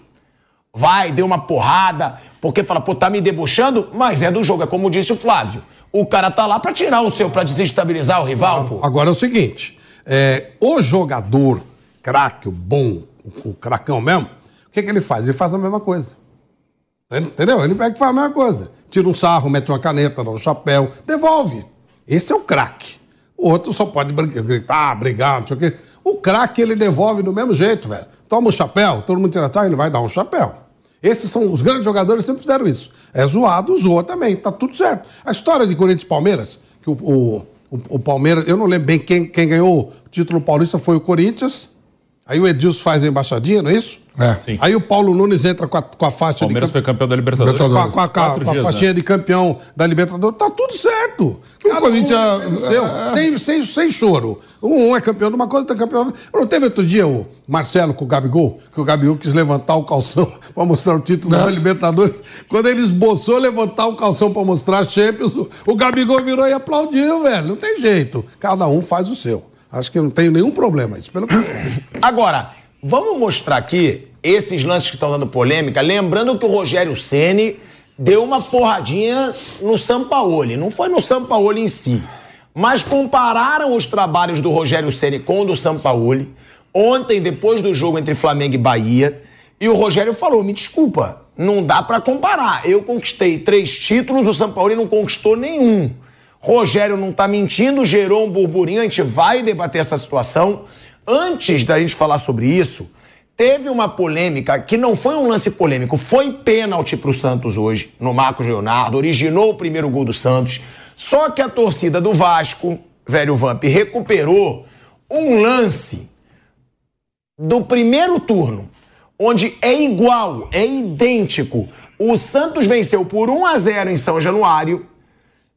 Vai, dê uma porrada, porque fala, pô, tá me debochando? Mas é do jogo, é como disse o Flávio. O cara tá lá pra tirar o seu, pra desestabilizar o rival, pô. Agora é o seguinte, é, o jogador craque, o bom, o cracão mesmo, o que que ele faz? Ele faz a mesma coisa. Entendeu? Ele pega e faz a mesma coisa. Tira um sarro, mete uma caneta, dá um chapéu, devolve. Esse é o craque. O outro só pode gritar, brigar, não sei o quê. O craque, ele devolve do mesmo jeito, velho. Toma um chapéu, todo mundo tira sarro, ele vai dar um chapéu. Esses são os grandes jogadores, sempre fizeram isso. É zoado, zoa também, tá tudo certo. A história de Corinthians e Palmeiras, que o, o, o, o Palmeiras, eu não lembro bem quem, quem ganhou o título paulista foi o Corinthians, aí o Edilson faz a embaixadinha, não é isso? É. Sim. Aí o Paulo Nunes entra com a, com a faixa Palmeiras de... Palmeiras foi campeão da Libertadores. Libertadores. Com a, com a, com a, com a faixinha, né, de campeão da Libertadores, tá tudo certo. O Corinthians... Seu, é... sem, sem, sem choro. Um é campeão de uma coisa, outro é campeão de... Não teve outro dia o Marcelo com o Gabigol, que o Gabigol quis levantar o calção pra mostrar o título da Libertadores. Quando ele esboçou levantar o calção pra mostrar a Champions, o Gabigol virou e aplaudiu, velho. Não tem jeito. Cada um faz o seu. Acho que eu não tenho nenhum problema. Isso pelo... Agora... Vamos mostrar aqui esses lances que estão dando polêmica, lembrando que o Rogério Ceni deu uma porradinha no Sampaoli. Não foi no Sampaoli em si, mas compararam os trabalhos do Rogério Ceni com o do Sampaoli. Ontem, depois do jogo entre Flamengo e Bahia, e o Rogério falou, me desculpa, não dá pra comparar. Eu conquistei três títulos, o Sampaoli não conquistou nenhum. Rogério não tá mentindo, gerou um burburinho, a gente vai debater essa situação. Antes da gente falar sobre isso, teve uma polêmica que não foi um lance polêmico, foi pênalti pro Santos hoje, no Marcos Leonardo, originou o primeiro gol do Santos, só que a torcida do Vasco, velho Vamp, recuperou um lance do primeiro turno, onde é igual, é idêntico. O Santos venceu por um a zero em São Januário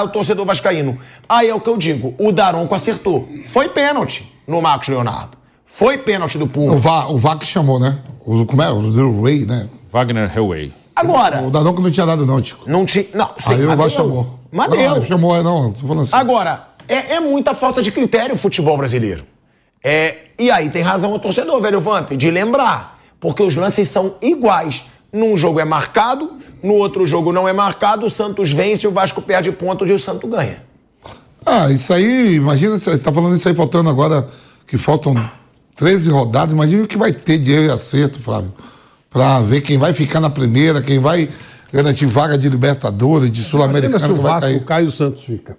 O torcedor vascaíno. Aí é o que eu digo, o Daronco acertou. Foi pênalti no Marcos Leonardo. Foi pênalti do Puma. O VAR, o VAR que chamou, né? O, como é? O Hellway, né? Wagner Hellway. Agora... O Daronco não tinha dado não, Tico. Não tinha... Não, sim. Aí o VAR chamou. Mas deu. Não, chamou, é não. Tô falando assim. Agora, é, é muita falta de critério o futebol brasileiro. É, e aí tem razão o torcedor, velho Vamp, de lembrar. Porque os lances são iguais. Num jogo é marcado, no outro jogo não é marcado, o Santos vence, o Vasco perde pontos e o Santos ganha. Ah, isso aí, imagina, você tá falando isso aí faltando agora, que faltam treze rodadas, imagina o que vai ter de erro e acerto, Flávio, pra ver quem vai ficar na primeira, quem vai garantir vaga de Libertadores, de Sul-Americano, que vai cair. O Vasco cai, o Santos fica,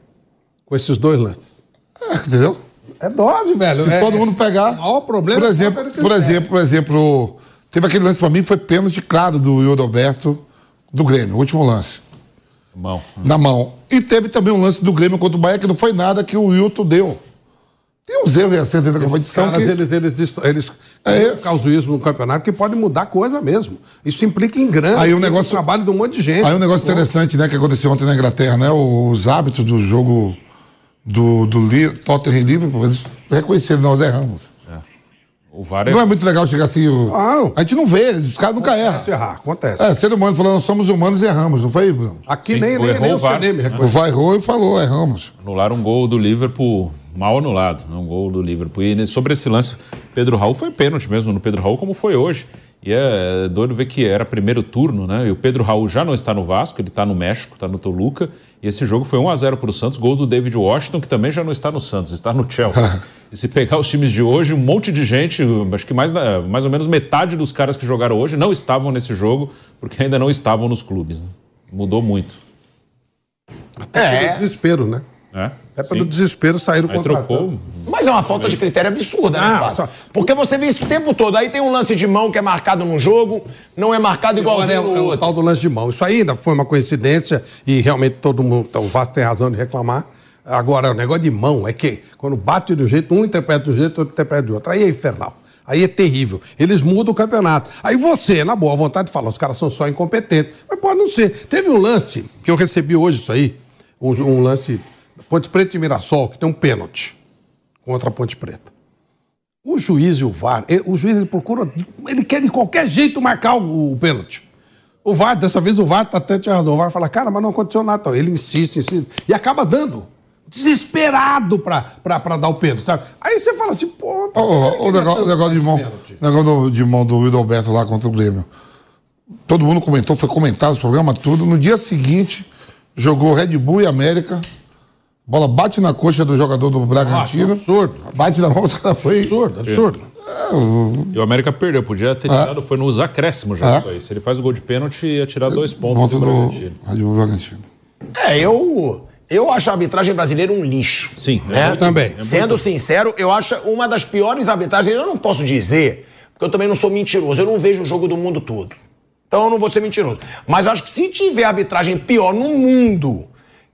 com esses dois lances. É, entendeu? É dose, velho. Se é, todo mundo pegar... O maior problema... Por exemplo, é por exemplo, por exemplo... Teve aquele lance pra mim, foi pênalti claro do Yuri Alberto, do Grêmio, o último lance. Mão. Na mão. E teve também um lance do Grêmio contra o Bahia, que não foi nada que o Wilton deu. Tem uns erros e acertos da competição caras, que... Eles, eles, eles é. causam isso no campeonato, que pode mudar coisa mesmo. Isso implica em grande aí um negócio, trabalho de um monte de gente. Aí um negócio pô. interessante, né, que aconteceu ontem na Inglaterra, né, os árbitros do jogo do, do, do Tottenham e Liverpool, eles reconheceram, nós erramos. É... Não é muito legal chegar assim. O... Claro. A gente não vê, os caras nunca erram. Errar, acontece. É, ser humano falando, somos humanos e erramos, não foi, Bruno? Aqui Sim, nem, nem, errou nem o V A R, nem me reconhece. O V A R errou e falou, erramos. Anularam um gol do Liverpool, mal anulado, um gol do Liverpool. E sobre esse lance, Pedro Raul foi pênalti mesmo no Pedro Raul, como foi hoje. E é doido ver que era primeiro turno, né? E o Pedro Raul já não está no Vasco, ele está no México, está no Toluca. E esse jogo foi um a zero para o Santos, gol do David Washington, que também já não está no Santos, está no Chelsea. E se pegar os times de hoje, um monte de gente, acho que mais, mais ou menos metade dos caras que jogaram hoje não estavam nesse jogo, porque ainda não estavam nos clubes. Né? Mudou muito. Até pelo desespero, né? É, é pelo desespero sair o contrato. Mas é uma falta de critério absurda, né, ah, só... Porque você vê isso o tempo todo. Aí tem um lance de mão que é marcado num jogo, não é marcado igualzinho no outro. É o tal do lance de mão. Isso aí ainda foi uma coincidência e realmente todo mundo, então, o Vasco tem razão de reclamar. Agora, o negócio de mão é que quando bate de um jeito, um interpreta de um jeito, outro interpreta de outro. Aí é infernal. Aí é terrível. Eles mudam o campeonato. Aí você, na boa vontade, fala, os caras são só incompetentes. Mas pode não ser. Teve um lance que eu recebi hoje isso aí, um lance... Ponte Preta e Mirassol, que tem um pênalti contra a Ponte Preta. O juiz e o V A R, ele, o juiz ele procura, ele quer de qualquer jeito marcar o, o pênalti. O V A R, dessa vez o V A R tá até tinha razão. O V A R fala, cara, mas não aconteceu nada. Então, ele insiste, insiste, e acaba dando. Desesperado pra, pra, pra dar o pênalti, sabe? Aí você fala assim, pô... Oh, oh, o negócio, negócio, de mão, negócio de mão do Wildo Alberto lá contra o Grêmio. Todo mundo comentou, foi comentado o programa, tudo. No dia seguinte, jogou Red Bull e América... Bola bate na coxa do jogador do Bragantino. Ah, absurdo. Bate na mão, os caras foi... Absurdo, absurdo. É, o... E o América perdeu. Podia ter tirado, é. foi nos acréscimos já. É. Isso aí. Se ele faz o gol de pênalti, ia tirar dois pontos do, do Bragantino. Do Bragantino. É, eu... Eu acho a arbitragem brasileira um lixo. Sim, né? Eu também. Sendo sincero, eu acho uma das piores arbitragens... Eu não posso dizer, porque eu também não sou mentiroso. Eu não vejo o jogo do mundo todo. Então eu não vou ser mentiroso. Mas eu acho que se tiver arbitragem pior no mundo...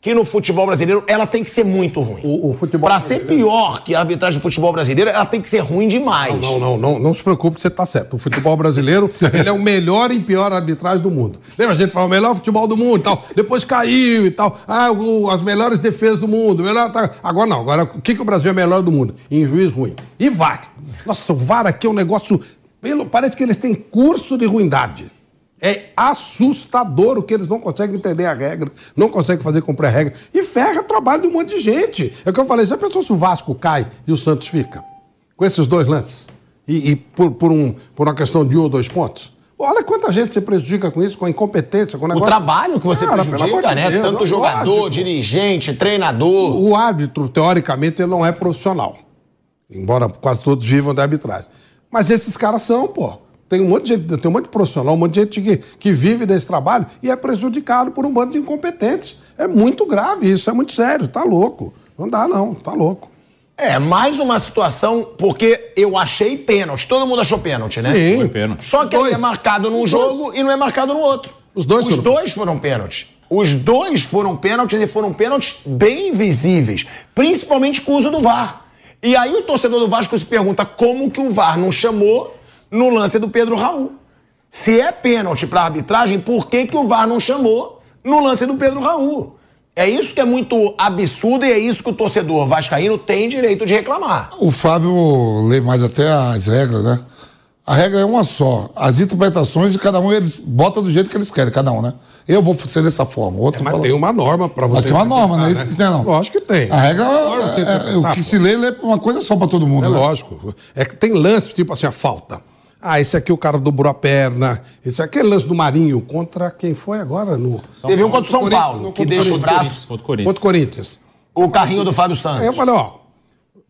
que no futebol brasileiro ela tem que ser muito ruim. O, o futebol Pra brasileiro... ser pior que a arbitragem do futebol brasileiro, ela tem que ser ruim demais. Não, não, não, não, não se preocupe que você tá certo. O futebol brasileiro, ele é o melhor e pior arbitragem do mundo. Lembra, a gente fala o melhor futebol do mundo e tal, depois caiu e tal. Ah, o, as melhores defesas do mundo, melhor... Agora não, agora o que, que o Brasil é melhor do mundo? Em juiz ruim. E V A R. Nossa, o V A R aqui é um negócio... Parece que eles têm curso de ruindade. É assustador o que eles não conseguem entender a regra, não conseguem fazer cumprir a regra. E ferra o trabalho de um monte de gente. É o que eu falei, já pensou se o Vasco cai e o Santos fica? Com esses dois lances? E, e por, por, um, por uma questão de um ou dois pontos? Olha quanta gente se prejudica com isso, com a incompetência, com o negócio... O trabalho que você Cara, prejudica, né? Deus, tanto jogador, lógico. Dirigente, treinador... O, o árbitro, teoricamente, ele não é profissional. Embora quase todos vivam da arbitragem. Mas esses caras são, pô. Tem um monte de gente, tem um monte de profissional, um monte de gente que, que vive desse trabalho e é prejudicado por um bando de incompetentes. É muito grave isso, é muito sério, tá louco. Não dá não, tá louco. É, mais uma situação, porque eu achei pênalti. Todo mundo achou pênalti, né? Sim. Foi pênalti. Só que ele é marcado num jogo e não é marcado no outro. Os dois, Os dois foram pênalti. Os dois foram pênaltis e foram pênaltis bem visíveis. Principalmente com o uso do V A R. E aí o torcedor do Vasco se pergunta como que o V A R não chamou no lance do Pedro Raul. Se é pênalti para arbitragem, por que que o V A R não chamou no lance do Pedro Raul? É isso que é muito absurdo e é isso que o torcedor vascaíno tem direito de reclamar. O Flávio lê mais até as regras, né? A regra é uma só. As interpretações de cada um, eles botam do jeito que eles querem, cada um, né? Eu vou ser dessa forma. Outro é, mas fala... tem uma norma pra você. Mas tem uma norma, né? Isso, né? Não. Lógico que tem. A regra é, é, é o que se lê, lê uma coisa só pra todo mundo. É, né? Lógico. É que tem lance, tipo assim, a falta. Ah, esse aqui o cara dobrou a perna. Esse aqui é lance do Marinho contra quem foi agora no... São Teve um contra o São Paulo, que deixa o braço... Contra o Corinthians. Contra o Corinthians. O carrinho do Fábio Santos. Aí eu falei, ó...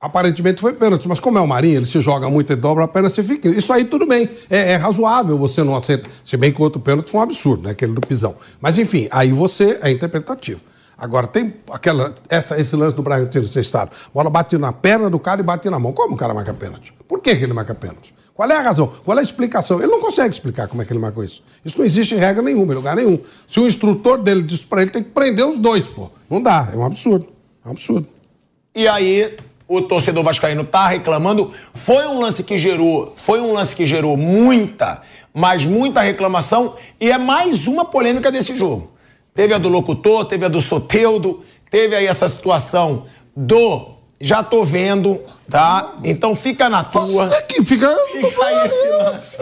Aparentemente foi pênalti, mas como é o Marinho, ele se joga muito e dobra a perna, você fica... Isso aí tudo bem, é, é razoável, você não aceita. Se bem que o outro pênalti foi um absurdo, né? Aquele do pisão. Mas enfim, aí você é interpretativo. Agora, tem aquela, essa, esse lance do Bragantino, vocês sabem. Bola bate na perna do cara e bate na mão. Como o cara marca pênalti? Por que, que ele marca pênalti? Qual é a razão? Qual é a explicação? Ele não consegue explicar como é que ele marcou isso. Isso não existe em regra nenhuma, em lugar nenhum. Se o instrutor dele disse pra ele, tem que prender os dois, pô. Não dá, é um absurdo. É um absurdo. E aí... O torcedor vascaíno tá reclamando. Foi um lance que gerou, foi um lance que gerou muita, mas muita reclamação. E é mais uma polêmica desse jogo. Teve a do locutor, teve a do Soteldo, teve aí essa situação do... Já tô vendo, tá? Então fica na tua. Nossa, que fica... Fica aí esse lance.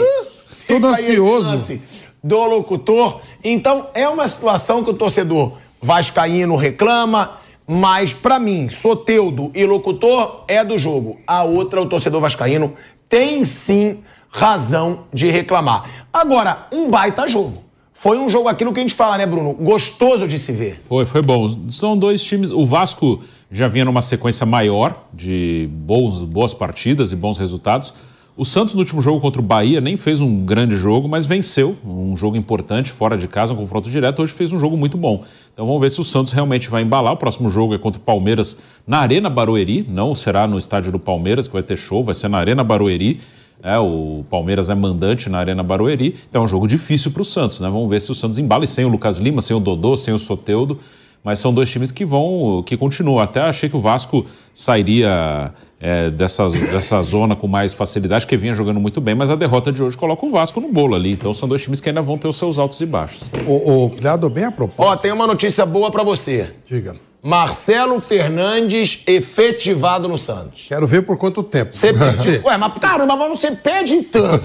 Fica Todo aí ansioso. Esse lance do locutor. Então é uma situação que o torcedor vascaíno reclama. Mas, pra mim, Soteldo e locutor é do jogo. A outra, o torcedor vascaíno, tem sim razão de reclamar. Agora, um baita jogo. Foi um jogo, aquilo que a gente fala, né, Bruno? Gostoso de se ver. Foi, foi bom. São dois times... O Vasco já vinha numa sequência maior de bons, boas partidas e bons resultados. O Santos, no último jogo contra o Bahia, nem fez um grande jogo, mas venceu. Um jogo importante, fora de casa, um confronto direto. Hoje fez um jogo muito bom. Então vamos ver se o Santos realmente vai embalar. O próximo jogo é contra o Palmeiras na Arena Barueri. Não será no estádio do Palmeiras, que vai ter show. Vai ser na Arena Barueri. É, o Palmeiras é mandante na Arena Barueri. Então é um jogo difícil para o Santos, né? Vamos ver se o Santos embala. E sem o Lucas Lima, sem o Dodô, sem o Soteldo. Mas são dois times que vão, que continuam. Até achei que o Vasco sairia... É, dessa, dessa zona com mais facilidade, que vinha jogando muito bem, mas a derrota de hoje coloca o Vasco no bolo ali. Então são dois times que ainda vão ter os seus altos e baixos. O Prado, bem a propósito. Ó, tem uma notícia boa pra você. Diga. Marcelo Fernandes efetivado no Santos. Quero ver por quanto tempo. Você pede. Ué, mas caramba, mas você pede tanto.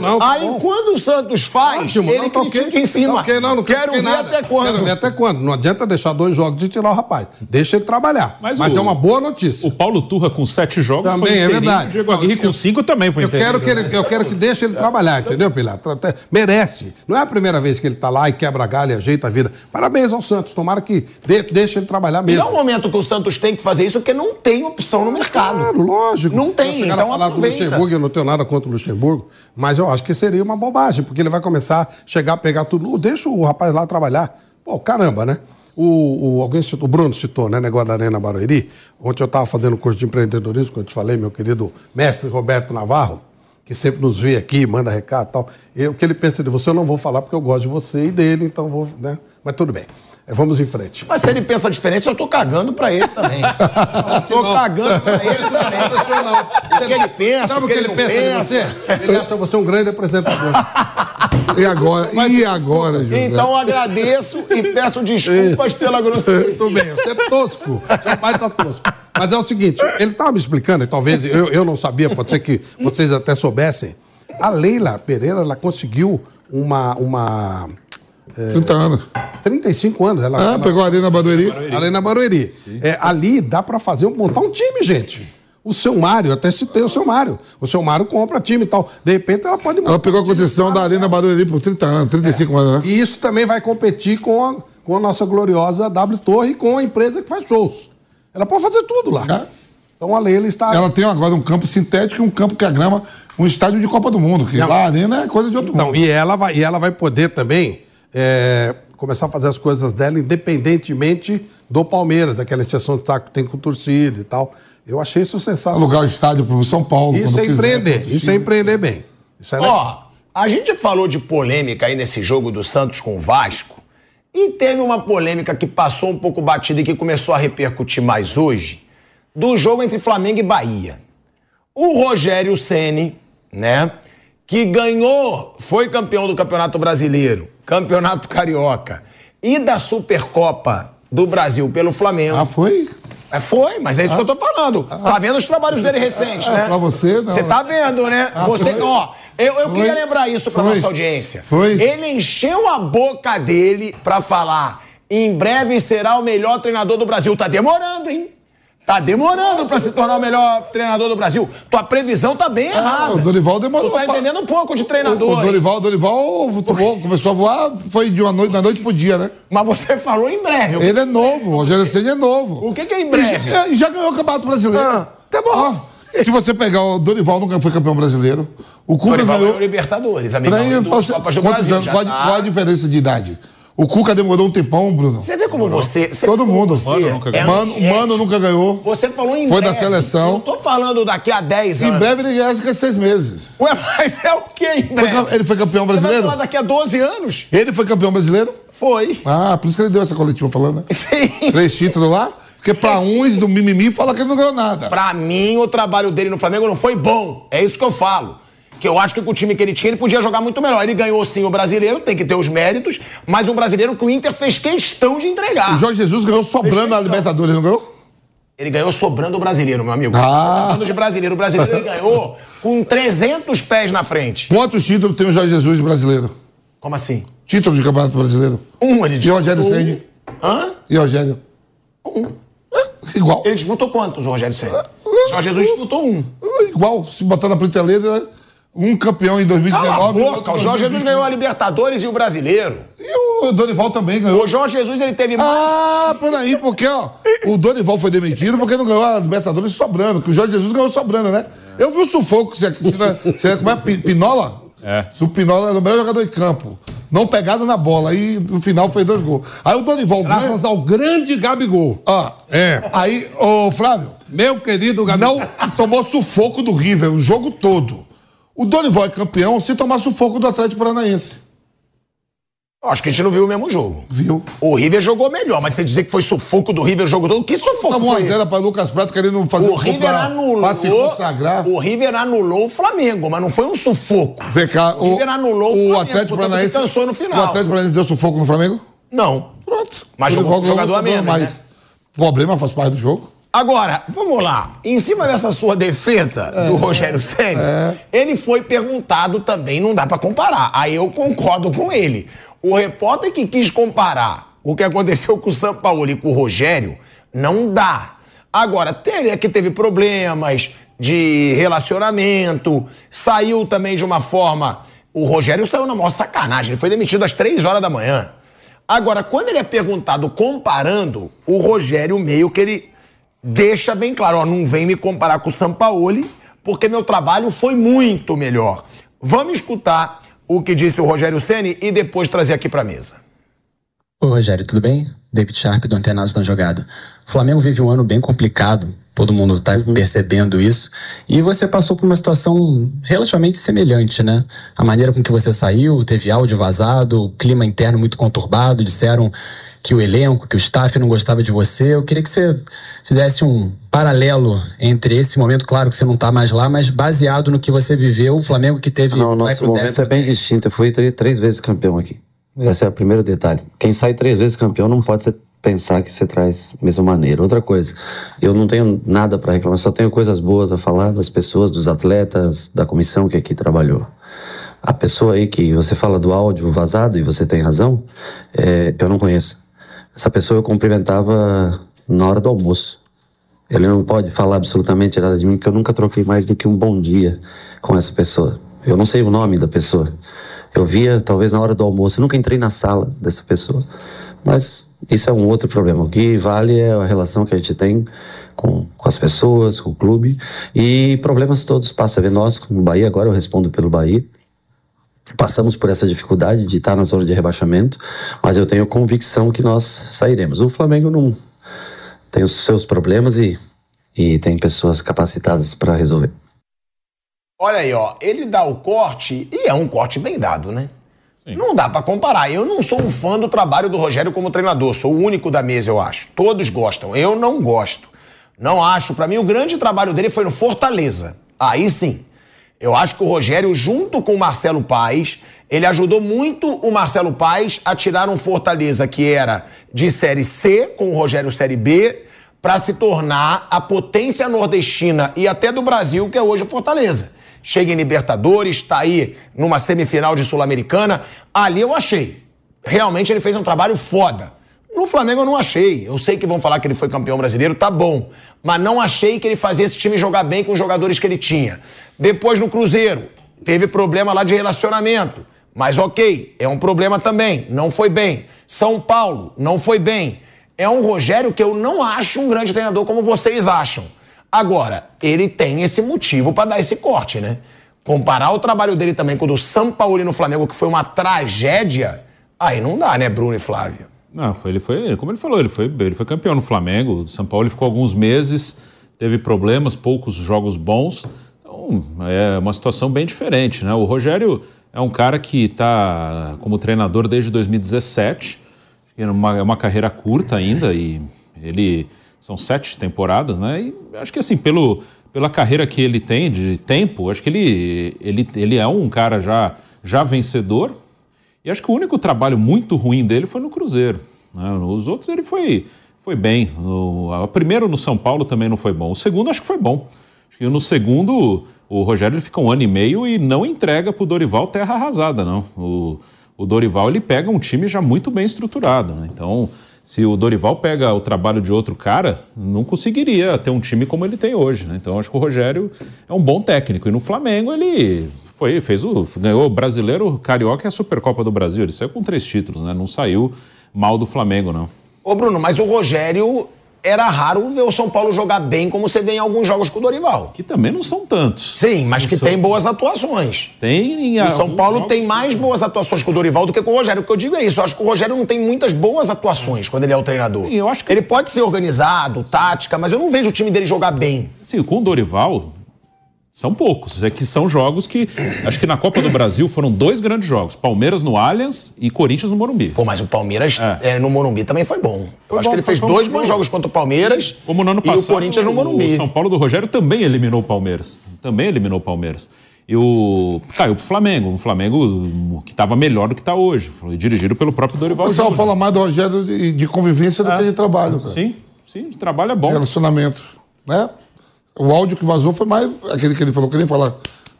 Não, não. Aí bom. Quando o Santos faz, ótimo, ele não, critica okay, em cima. Okay, não, não quero ver nada. até quando. Quero ver até quando. Não adianta deixar dois jogos de tirar o rapaz. Deixa ele trabalhar. Mas, mas o, é uma boa notícia. O Paulo Turra com sete jogos também foi é verdade. Diego Aguirre com cinco também foi inteirinho. Eu quero que ele, eu quero que deixe ele trabalhar, entendeu, Pilar? Merece. Não é a primeira vez que ele tá lá e quebra galho e ajeita a vida. Parabéns ao Santos. Tomara que de, deixe ele trabalhar. E é um momento que o Santos tem que fazer isso, porque não tem opção no mercado. Claro, lógico. Não tem, então falar aproveita. Do Luxemburgo, eu não tenho nada contra o Luxemburgo, mas eu acho que seria uma bobagem, porque ele vai começar a chegar, pegar tudo. Deixa o rapaz lá trabalhar. Pô, caramba, né? O, o, alguém citou, o Bruno citou, né? Negócio da Arena Barueri. Ontem eu estava fazendo um curso de empreendedorismo, como eu te falei, meu querido mestre Roberto Navarro, que sempre nos vê aqui, manda recado e tal. E o que ele pensa de você, eu não vou falar, porque eu gosto de você e dele, então vou, né? Mas tudo bem. Vamos em frente. Mas se ele pensa diferente, eu tô cagando pra ele também. Eu tô não. cagando pra ele também. O que ele pensa, sabe o que ele, ele pensa, pensa de você? Ele acha você um grande apresentador. E agora, Mas, e agora, José? Então agradeço e peço desculpas pela grosseria. Tudo bem, você é tosco. Seu pai tá tosco. Mas é o seguinte, ele estava me explicando, e talvez eu, eu não sabia, pode ser que vocês até soubessem. A Leila Pereira, ela conseguiu uma... uma É, trinta anos. trinta e cinco anos. Ela, ah, ela... pegou a Arena Barueri. A Arena Barueri. É, ali dá pra fazer, montar um time, gente. O seu Mário, até citei o seu Mário. O seu Mário compra time e tal. De repente ela pode montar. Ela pegou a concessão da Arena Barueri por trinta anos, trinta e cinco anos, né? E isso também vai competir com a, com a nossa gloriosa W Torre, com a empresa que faz shows. Ela pode fazer tudo lá. É. Então a Leila está... Ela tem agora um campo sintético e um campo que a grama, um estádio de Copa do Mundo, que lá a Arena é coisa de outro então, mundo. E ela vai, e ela vai poder também... É, começar a fazer as coisas dela independentemente do Palmeiras, daquela extensão de saco que tem com torcida e tal. Eu achei isso sensacional. Alugar o estádio para o São Paulo. Isso é empreender, quiser, isso é empreender bem. Isso é Ó, a gente falou de polêmica aí nesse jogo do Santos com o Vasco e teve uma polêmica que passou um pouco batida e que começou a repercutir mais hoje, do jogo entre Flamengo e Bahia. O Rogério Ceni, né, que ganhou, foi campeão do Campeonato Brasileiro, Campeonato Carioca e da Supercopa do Brasil pelo Flamengo. Ah, foi? É, foi, mas é isso ah, que eu tô falando. Ah, tá vendo os trabalhos dele recentes, ah, né? Pra você, não. Você tá vendo, né? Ah, você, foi? Ó, eu, eu queria lembrar isso pra foi? nossa audiência. Foi? Ele encheu a boca dele pra falar, em breve será o melhor treinador do Brasil. Tá demorando, hein? Tá demorando pra se tornar o melhor treinador do Brasil. Tua previsão tá bem errada. É, o Dorival demorou. Tu tá entendendo um pouco de treinador. O, o Dorival, o Dorival voou, começou a voar, foi de uma noite, da noite pro dia, né? Mas você falou em breve. Ele é novo, o Rogério Ceni é novo. O que que é em breve? E já, já ganhou o Campeonato Brasileiro. Ah, tá bom. Ah, se você pegar o Dorival, nunca foi campeão brasileiro. O Cuca Dorival ganhou... ganhou Libertadores, amigão. Peraí, do, você, Copas do Brasil, anos, qual, tá. qual a diferença de idade? O Cuca demorou um tempão, Bruno. Você vê como demorou. você... Cê, Todo mundo. Você mano nunca ganhou. Mano, o Mano nunca ganhou. Você falou em Foi breve. Foi da seleção. Não tô falando daqui a dez anos. Em breve ele ganha daqui a seis meses. Ué, mas é o que em breve? Foi, ele foi campeão brasileiro? Você vai falar daqui a doze anos? Ele foi campeão brasileiro? Foi. Ah, por isso que ele deu essa coletiva falando, né? Sim. Três títulos lá. Porque pra uns do mimimi fala que ele não ganhou nada. Pra mim, o trabalho dele no Flamengo não foi bom. É isso que eu falo. Que eu acho que com o time que ele tinha, ele podia jogar muito melhor. Ele ganhou sim o brasileiro, tem que ter os méritos, mas um brasileiro que o Inter fez questão de entregar. O Jorge Jesus ganhou sobrando a Libertadores, não ganhou? Ele ganhou sobrando o brasileiro, meu amigo. Ah! Sobrando de brasileiro. O brasileiro ele ganhou com trezentos pés na frente. Quantos títulos tem o Jorge Jesus brasileiro? Como assim? Título de Campeonato Brasileiro? Um, ele disputou. E Rogério Ceni? Hã? E Rogério? Um. É, igual. Ele disputou quantos, o Rogério Ceni? O Jorge Jesus disputou um. Igual, se botar na prateleira... Um campeão em dois mil e dezenove. Cala a boca, o Jorge Jesus ganhou a Libertadores e o Brasileiro. E o Dorival também ganhou. O Jorge Jesus, ele teve mais... Ah, peraí, porque, ó, o Dorival foi demitido porque não ganhou a Libertadores sobrando, que o Jorge Jesus ganhou sobrando, né? É. Eu vi o sufoco, você é como é, Pinola? É. O Pinola era o melhor jogador de campo. Não pegado na bola, aí no final fez dois gols. Aí o Dorival... Graças ganha... ao grande Gabigol. Ah, é. Aí, ô, Flávio... Meu querido Gabigol... Não tomou sufoco do River, o jogo todo. O Dorival é campeão se tomar sufoco do Atlético Paranaense. Acho que a gente não viu o mesmo jogo. Viu. O River jogou melhor, mas você dizer que foi sufoco do River o jogo todo, que sufoco não, foi esse? Para Lucas Prato querendo fazer o River pra, anulou, pra se consagrar. O River anulou o Flamengo, mas não foi um sufoco. Vê cá, o, o River anulou o Flamengo, o Atlético Paranaense cansou no final. O Atlético Paranaense deu sufoco no Flamengo? Não. Pronto. Mas o jogador, jogador a menos, né? O problema faz parte do jogo. Agora, vamos lá. Em cima dessa sua defesa é, do Rogério Ceni, é. ele foi perguntado também, não dá pra comparar. Aí eu concordo com ele. O repórter que quis comparar o que aconteceu com o Sampaoli e com o Rogério, não dá. Agora, teria que teve problemas de relacionamento, saiu também de uma forma... O Rogério saiu na maior sacanagem, ele foi demitido às três horas da manhã. Agora, quando ele é perguntado comparando, o Rogério meio que ele... Deixa bem claro, ó, não vem me comparar com o Sampaoli, porque meu trabalho foi muito melhor. Vamos escutar o que disse o Rogério Ceni e depois trazer aqui pra mesa. Oi, Rogério, tudo bem? David Sharp, do Antenados na Jogada. O Flamengo vive um ano bem complicado, todo mundo tá percebendo isso, e você passou por uma situação relativamente semelhante, né? A maneira com que você saiu, teve áudio vazado, o clima interno muito conturbado, disseram... que o elenco, que o staff não gostava de você. Eu queria que você fizesse um paralelo entre esse momento, claro que você não está mais lá, mas baseado no que você viveu, o Flamengo que teve... Não, o nosso momento décimo... é bem distinto. Eu fui três vezes campeão aqui. Esse é o primeiro detalhe. Quem sai três vezes campeão não pode ser pensar que você traz da mesma maneira. Outra coisa, eu não tenho nada para reclamar, só tenho coisas boas a falar das pessoas, dos atletas, da comissão que aqui trabalhou. A pessoa aí que você fala do áudio vazado, e você tem razão, é, eu não conheço. Essa pessoa eu cumprimentava na hora do almoço. Ele não pode falar absolutamente nada de mim, porque eu nunca troquei mais do que um bom dia com essa pessoa. Eu não sei o nome da pessoa. Eu via, talvez, na hora do almoço. Eu nunca entrei na sala dessa pessoa. Mas isso é um outro problema. O que vale é a relação que a gente tem com, com as pessoas, com o clube. E problemas todos passam. A ver, nós, como Bahia, agora eu respondo pelo Bahia, passamos por essa dificuldade de estar na zona de rebaixamento, mas eu tenho convicção que nós sairemos. O Flamengo não tem os seus problemas e, e tem pessoas capacitadas para resolver. Olha aí, ó, ele dá o corte e é um corte bem dado, né? Sim. Não dá pra comparar. Eu não sou um fã do trabalho do Rogério como treinador. Sou o único da mesa, eu acho. Todos gostam. Eu não gosto. Não acho. Pra mim, o grande trabalho dele foi no Fortaleza. Aí sim. Eu acho que o Rogério, junto com o Marcelo Paes, ele ajudou muito o Marcelo Paes a tirar um Fortaleza que era de Série C, com o Rogério Série B, pra se tornar a potência nordestina e até do Brasil, que é hoje o Fortaleza. Chega em Libertadores, tá aí numa semifinal de Sul-Americana. Ali eu achei. Realmente ele fez um trabalho foda. No Flamengo eu não achei. Eu sei que vão falar que ele foi campeão brasileiro, tá bom. Mas não achei que ele fazia esse time jogar bem com os jogadores que ele tinha. Depois no Cruzeiro, teve problema lá de relacionamento. Mas ok, é um problema também. Não foi bem. São Paulo, não foi bem. É um Rogério que eu não acho um grande treinador como vocês acham. Agora, ele tem esse motivo para dar esse corte, né? Comparar o trabalho dele também com o do Sampaoli no Flamengo, que foi uma tragédia, aí não dá, né, Bruno e Flávio? Não, foi, ele foi, como ele falou, ele foi, ele foi campeão no Flamengo. O Sampaoli ficou alguns meses, teve problemas, poucos jogos bons. Então, é uma situação bem diferente, né? O Rogério é um cara que está como treinador desde dois mil e dezessete. É uma, uma carreira curta ainda e ele... São sete temporadas, né? E acho que, assim, pelo, pela carreira que ele tem de tempo, acho que ele, ele, ele é um cara já, já vencedor. E acho que o único trabalho muito ruim dele foi no Cruzeiro, né? Os outros ele foi, foi bem. O primeiro no São Paulo também não foi bom. O segundo acho que foi bom. Acho que no segundo o Rogério ele fica um ano e meio e não entrega para o Dorival terra arrasada, não. O, o Dorival ele pega um time já muito bem estruturado, né? Então... Se o Dorival pega o trabalho de outro cara, não conseguiria ter um time como ele tem hoje, né? Então, acho que o Rogério é um bom técnico. E no Flamengo, ele foi, fez o, ganhou o Brasileiro, Carioca e a Supercopa do Brasil. Ele saiu com três títulos, né? Não saiu mal do Flamengo, não. Ô, Bruno, mas o Rogério... Era raro ver o São Paulo jogar bem como você vê em alguns jogos com o Dorival. Que também não são tantos. Sim, mas não que são... tem boas atuações. Tem. Em o São Paulo tem mais boas atuações com o Dorival do que com o Rogério. O que eu digo é isso. Eu acho que o Rogério não tem muitas boas atuações quando ele é o treinador. Sim, eu acho que... Ele pode ser organizado, tática, mas eu não vejo o time dele jogar bem. Sim, com o Dorival... São poucos, é que são jogos que... Acho que na Copa do Brasil foram dois grandes jogos. Palmeiras no Allianz e Corinthians no Morumbi. Pô, mas o Palmeiras é. É, no Morumbi também foi bom. Eu foi acho bom, que ele fez dois bons jogos contra o Palmeiras como no ano passado, e o Corinthians no Morumbi. O São Paulo do Rogério também eliminou o Palmeiras. Também eliminou o Palmeiras. E o... Caiu pro Flamengo. O Flamengo que estava melhor do que está hoje. Foi dirigido pelo próprio Dorival Júnior. O pessoal fala mais do Rogério de, de convivência do é. que de trabalho, cara. Sim, sim, de trabalho é bom. Relacionamento, né? O áudio que vazou foi mais... Aquele que ele falou que nem falar,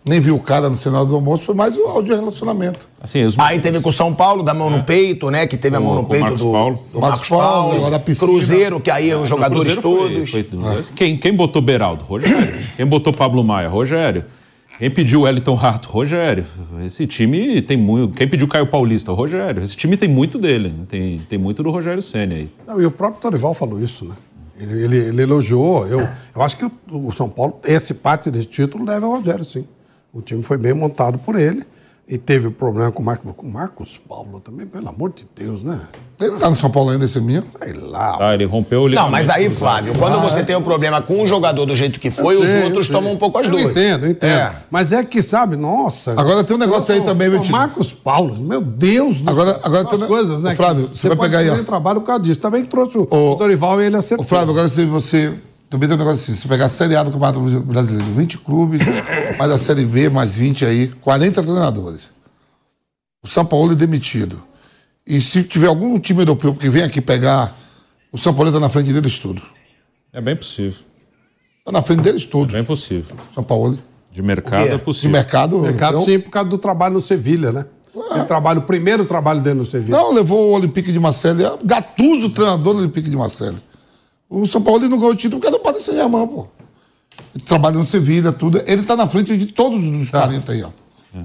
nem viu o cara no cenário do almoço, foi mais o áudio de relacionamento. Assim, os... Aí teve com o São Paulo, da mão é. no peito, né? Que teve o, a mão no peito Marcos do, Paulo. do Marcos Paulo. Marcos Paulo, Cruzeiro, que aí é, os jogadores todos. Foi, foi, é. quem, quem botou Beraldo? Rogério. Quem botou Pablo Maia? Rogério. Quem pediu Wellington Rato? Rogério. Esse time tem muito... Quem pediu Caio Paulista? Rogério. Esse time tem muito dele. Tem, tem muito do Rogério Ceni aí. Não, e o próprio Dorival falou isso, né? Ele, ele, ele elogiou. Eu, eu acho que o, o São Paulo, esse parte desse título, deve ao Rogério, sim. O time foi bem montado por ele. E teve um problema com o Marcos, com Marcos Paulo também, pelo amor de Deus, né? Ele tá no São Paulo ainda, esse menino? Sei lá. Ah, ele rompeu o ligamento. Não, mas aí, Flávio, quando ah, você é. tem um problema com um jogador do jeito que foi, sei, os outros tomam um pouco as dores. Eu entendo, eu entendo. É. Mas é que, sabe, nossa... Agora tem um negócio tô, aí também, meu time. Marcos Paulo, meu Deus do céu. Agora, agora tem coisas, né? O Flávio, você, você vai pegar aí, ó. Você trabalho por causa disso. Também trouxe o, o Dorival e ele acertou. O Flávio, agora se você... Também tem um negócio assim, se pegar a Série A do Campeonato Brasileiro, vinte clubes, mais a Série B, mais vinte aí, quarenta treinadores. O Sampaoli demitido. E se tiver algum time europeu que vem aqui pegar, o Sampaoli tá na frente deles tudo. É bem possível. Tá na frente deles tudo. É bem possível. Sampaoli. De mercado é possível. De mercado... mercado então... sim, por causa do trabalho no Sevilha, né? É. Trabalho, o primeiro trabalho dele no Sevilha. Não, levou o Olympique de Marseille, Gattuso, treinador do Olympique de Marseille. O São Paulo não ganhou o título, o cara não pode ser irmão, pô. Ele trabalha no Sevilha, tudo. Ele tá na frente de todos os quarenta aí, ó.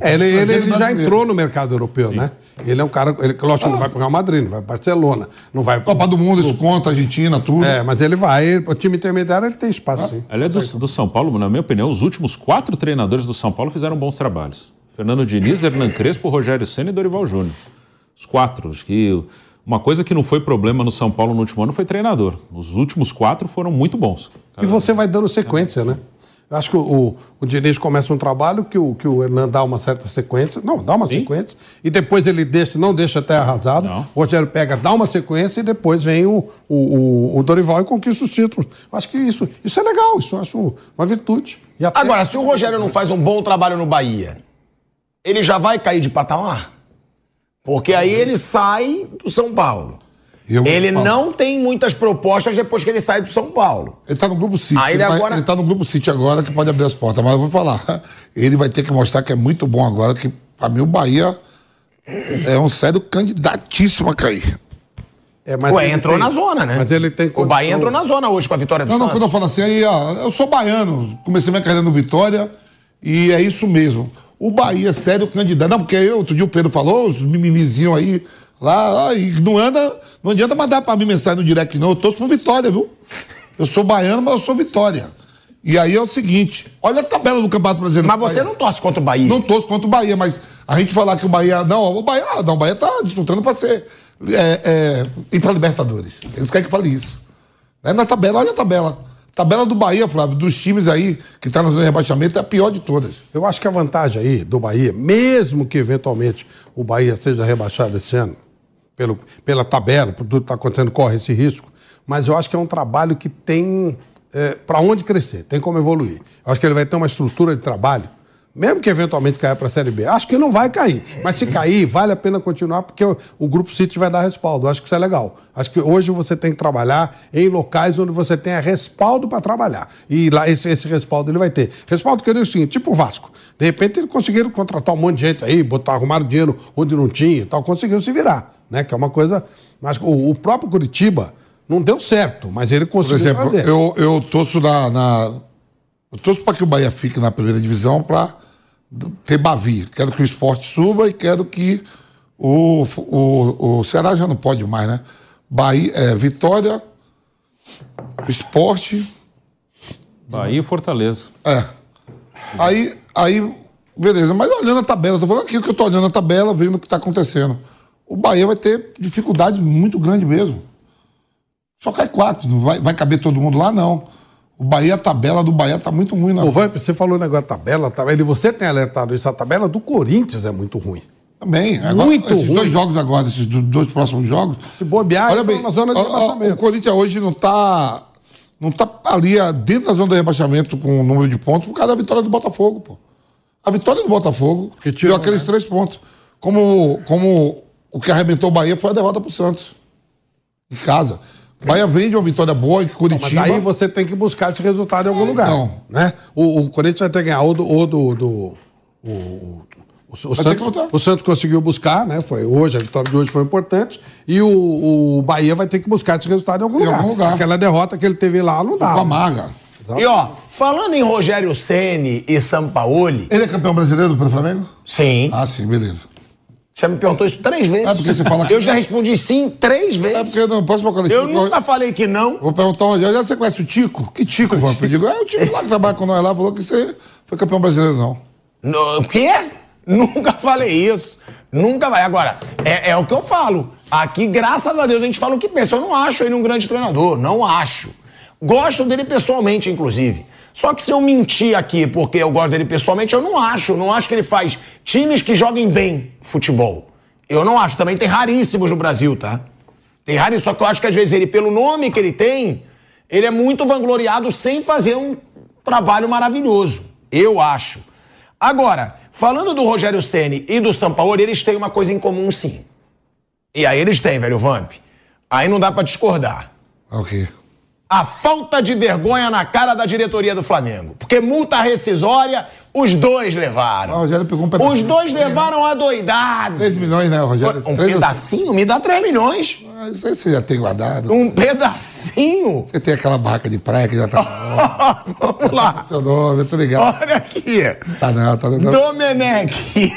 É, ele, ele, ele já entrou no mercado europeu, sim, né? Ele é um cara... Ele, lógico, ah. não vai pro Real Madrid, não vai pro Barcelona, não vai... Pro... Copa do Mundo, isso conta, Argentina, tudo. É, mas ele vai. Ele, o time intermediário, ele tem espaço, ah. sim. Aliás, do, do São Paulo, na minha opinião, os últimos quatro treinadores do São Paulo fizeram bons trabalhos. Fernando Diniz, Hernan Crespo, Rogério Ceni e Dorival Júnior. Os quatro, acho que... Uma coisa que não foi problema no São Paulo no último ano foi treinador. Os últimos quatro foram muito bons. Cara. E você vai dando sequência, né? Eu acho que o, o, o Diniz começa um trabalho que o, que o Hernan dá uma certa sequência. Não, dá uma Sim. sequência. E depois ele deixa, não deixa até arrasado. Não. O Rogério pega, dá uma sequência e depois vem o, o, o Dorival e conquista os títulos. Eu acho que isso, isso é legal, isso eu acho uma virtude. E até... Agora, se o Rogério não faz um bom trabalho no Bahia, ele já vai cair de patamar? Porque aí ele sai do São Paulo. Ele não tem muitas propostas depois que ele sai do São Paulo. Ele tá no Grupo City. Ele, ele, agora... tá, ele tá no Grupo City agora que pode abrir as portas. Mas eu vou falar, ele vai ter que mostrar que é muito bom agora, que pra mim o Bahia é um sério candidatíssimo a cair. É, mas Ué, entrou tem... na zona, né? Mas ele tem o Bahia entrou na zona hoje com a vitória do Santos. Não, não, quando eu falo assim, aí, ó, eu sou baiano, comecei minha carreira no Vitória e é isso mesmo. O Bahia, sério, candidato. Não, porque eu, outro dia o Pedro falou, os mimimizinhos aí, lá, lá, e não anda, não adianta mandar pra mim mensagem no direct, não. Eu torço pro Vitória, viu? Eu sou baiano, mas eu sou Vitória. E aí é o seguinte, olha a tabela do Campeonato Brasileiro. Mas você Bahia. não torce contra o Bahia? Não torço contra o Bahia, mas a gente falar que o Bahia... Não, o Bahia, não, o Bahia tá disputando pra ser... É, é, ir pra Libertadores. Eles querem que fale isso. É na tabela, olha a tabela. Tabela do Bahia, Flávio, dos times aí que tá na zona de rebaixamento, é a pior de todas. Eu acho que a vantagem aí do Bahia, mesmo que eventualmente o Bahia seja rebaixado esse ano, pelo, pela tabela, por tudo que tá acontecendo, corre esse risco, mas eu acho que é um trabalho que tem é, para onde crescer, tem como evoluir. Eu acho que ele vai ter uma estrutura de trabalho, mesmo que eventualmente caia para a Série B. Acho que não vai cair, mas se cair, vale a pena continuar, porque o, o Grupo City vai dar respaldo. Acho que isso é legal. Acho que hoje você tem que trabalhar em locais onde você tenha respaldo para trabalhar. E lá esse, esse respaldo ele vai ter. Respaldo que eu digo assim, tipo o Vasco. De repente eles conseguiram contratar um monte de gente aí, botar, arrumaram dinheiro onde não tinha e tal, conseguiram se virar, né? Que é uma coisa... Mas o, o próprio Curitiba não deu certo, mas ele conseguiu fazer. Por exemplo, eu, eu torço na... na... Eu torço para que o Bahia fique na primeira divisão para... ter Bavi, quero que o esporte suba e quero que o, o, o Ceará já não pode mais, né? Bahia, é, Vitória, esporte. Bahia e Fortaleza. É. Aí, aí, beleza, mas olhando a tabela, eu tô falando aqui que eu tô olhando a tabela, vendo o que tá acontecendo. O Bahia vai ter dificuldade muito grande mesmo. Só cai quatro, não vai, vai caber todo mundo lá, não. O Bahia, a tabela do Bahia tá muito ruim. Ô, Vamp, você falou o negócio da tabela, tabela, e você tem alertado isso, a tabela do Corinthians é muito ruim. Também. Agora, muito esses ruim. Esses dois jogos agora, esses dois próximos jogos... Se bobear, olha bem, na zona de rebaixamento. O Corinthians hoje não tá, não tá ali dentro da zona de rebaixamento com o número de pontos por causa da vitória do Botafogo, pô. A vitória do Botafogo que tirou, deu aqueles né? três pontos. Como, como o que arrebentou o Bahia foi a derrota pro Santos. Em casa. O Bahia vende uma vitória boa em Curitiba. Mas aí você tem que buscar esse resultado em algum é, lugar. Não. Né? O, o Corinthians vai ter que ganhar ou do... Ou do, do o, o, o, Santos, o Santos conseguiu buscar, né? Foi hoje, a vitória de hoje foi importante. E o, o Bahia vai ter que buscar esse resultado em algum, em lugar. algum lugar. Aquela derrota que ele teve lá não dá. Com a marga. E ó, falando em Rogério Ceni e Sampaoli... Ele é campeão brasileiro pelo Flamengo? Sim. Ah, sim, beleza. Você me perguntou isso três vezes. É porque você fala que... Eu já respondi sim três vezes. É porque não, posso falar, eu nunca falei que não. Vou perguntar onde. Já você conhece o Tico? Que Tico, Vamp? Eu digo, é o Tico lá que trabalha com nós lá, falou que você foi campeão brasileiro, não. No, o quê? Nunca falei isso. Nunca vai. Agora, é, é o que eu falo. Aqui, graças a Deus, a gente fala o que pensa. Eu não acho ele um grande treinador. Não acho. Gosto dele pessoalmente, inclusive. Só que se eu mentir aqui porque eu gosto dele pessoalmente, eu não acho. Não acho que ele faz times que joguem bem futebol. Eu não acho. Também tem raríssimos no Brasil, tá? Tem raríssimos. Só que eu acho que, às vezes, ele, pelo nome que ele tem, ele é muito vangloriado sem fazer um trabalho maravilhoso. Eu acho. Agora, falando do Rogério Ceni e do Sampaoli, eles têm uma coisa em comum, sim. E aí eles têm, velho Vamp. Aí não dá pra discordar. Ok. A falta de vergonha na cara da diretoria do Flamengo. Porque multa rescisória, os dois levaram. O Rogério pegou um pedacinho. Os dois levaram adoidado. três milhões, né, Rogério? Um três pedacinho? Me dá três milhões. Isso aí você já tem guardado. Um pedacinho? Você tem aquela barraca de praia que já tá... Vamos lá. Tá no seu nome, eu tô ligado. Olha aqui. Tá não, tá não. Domenech.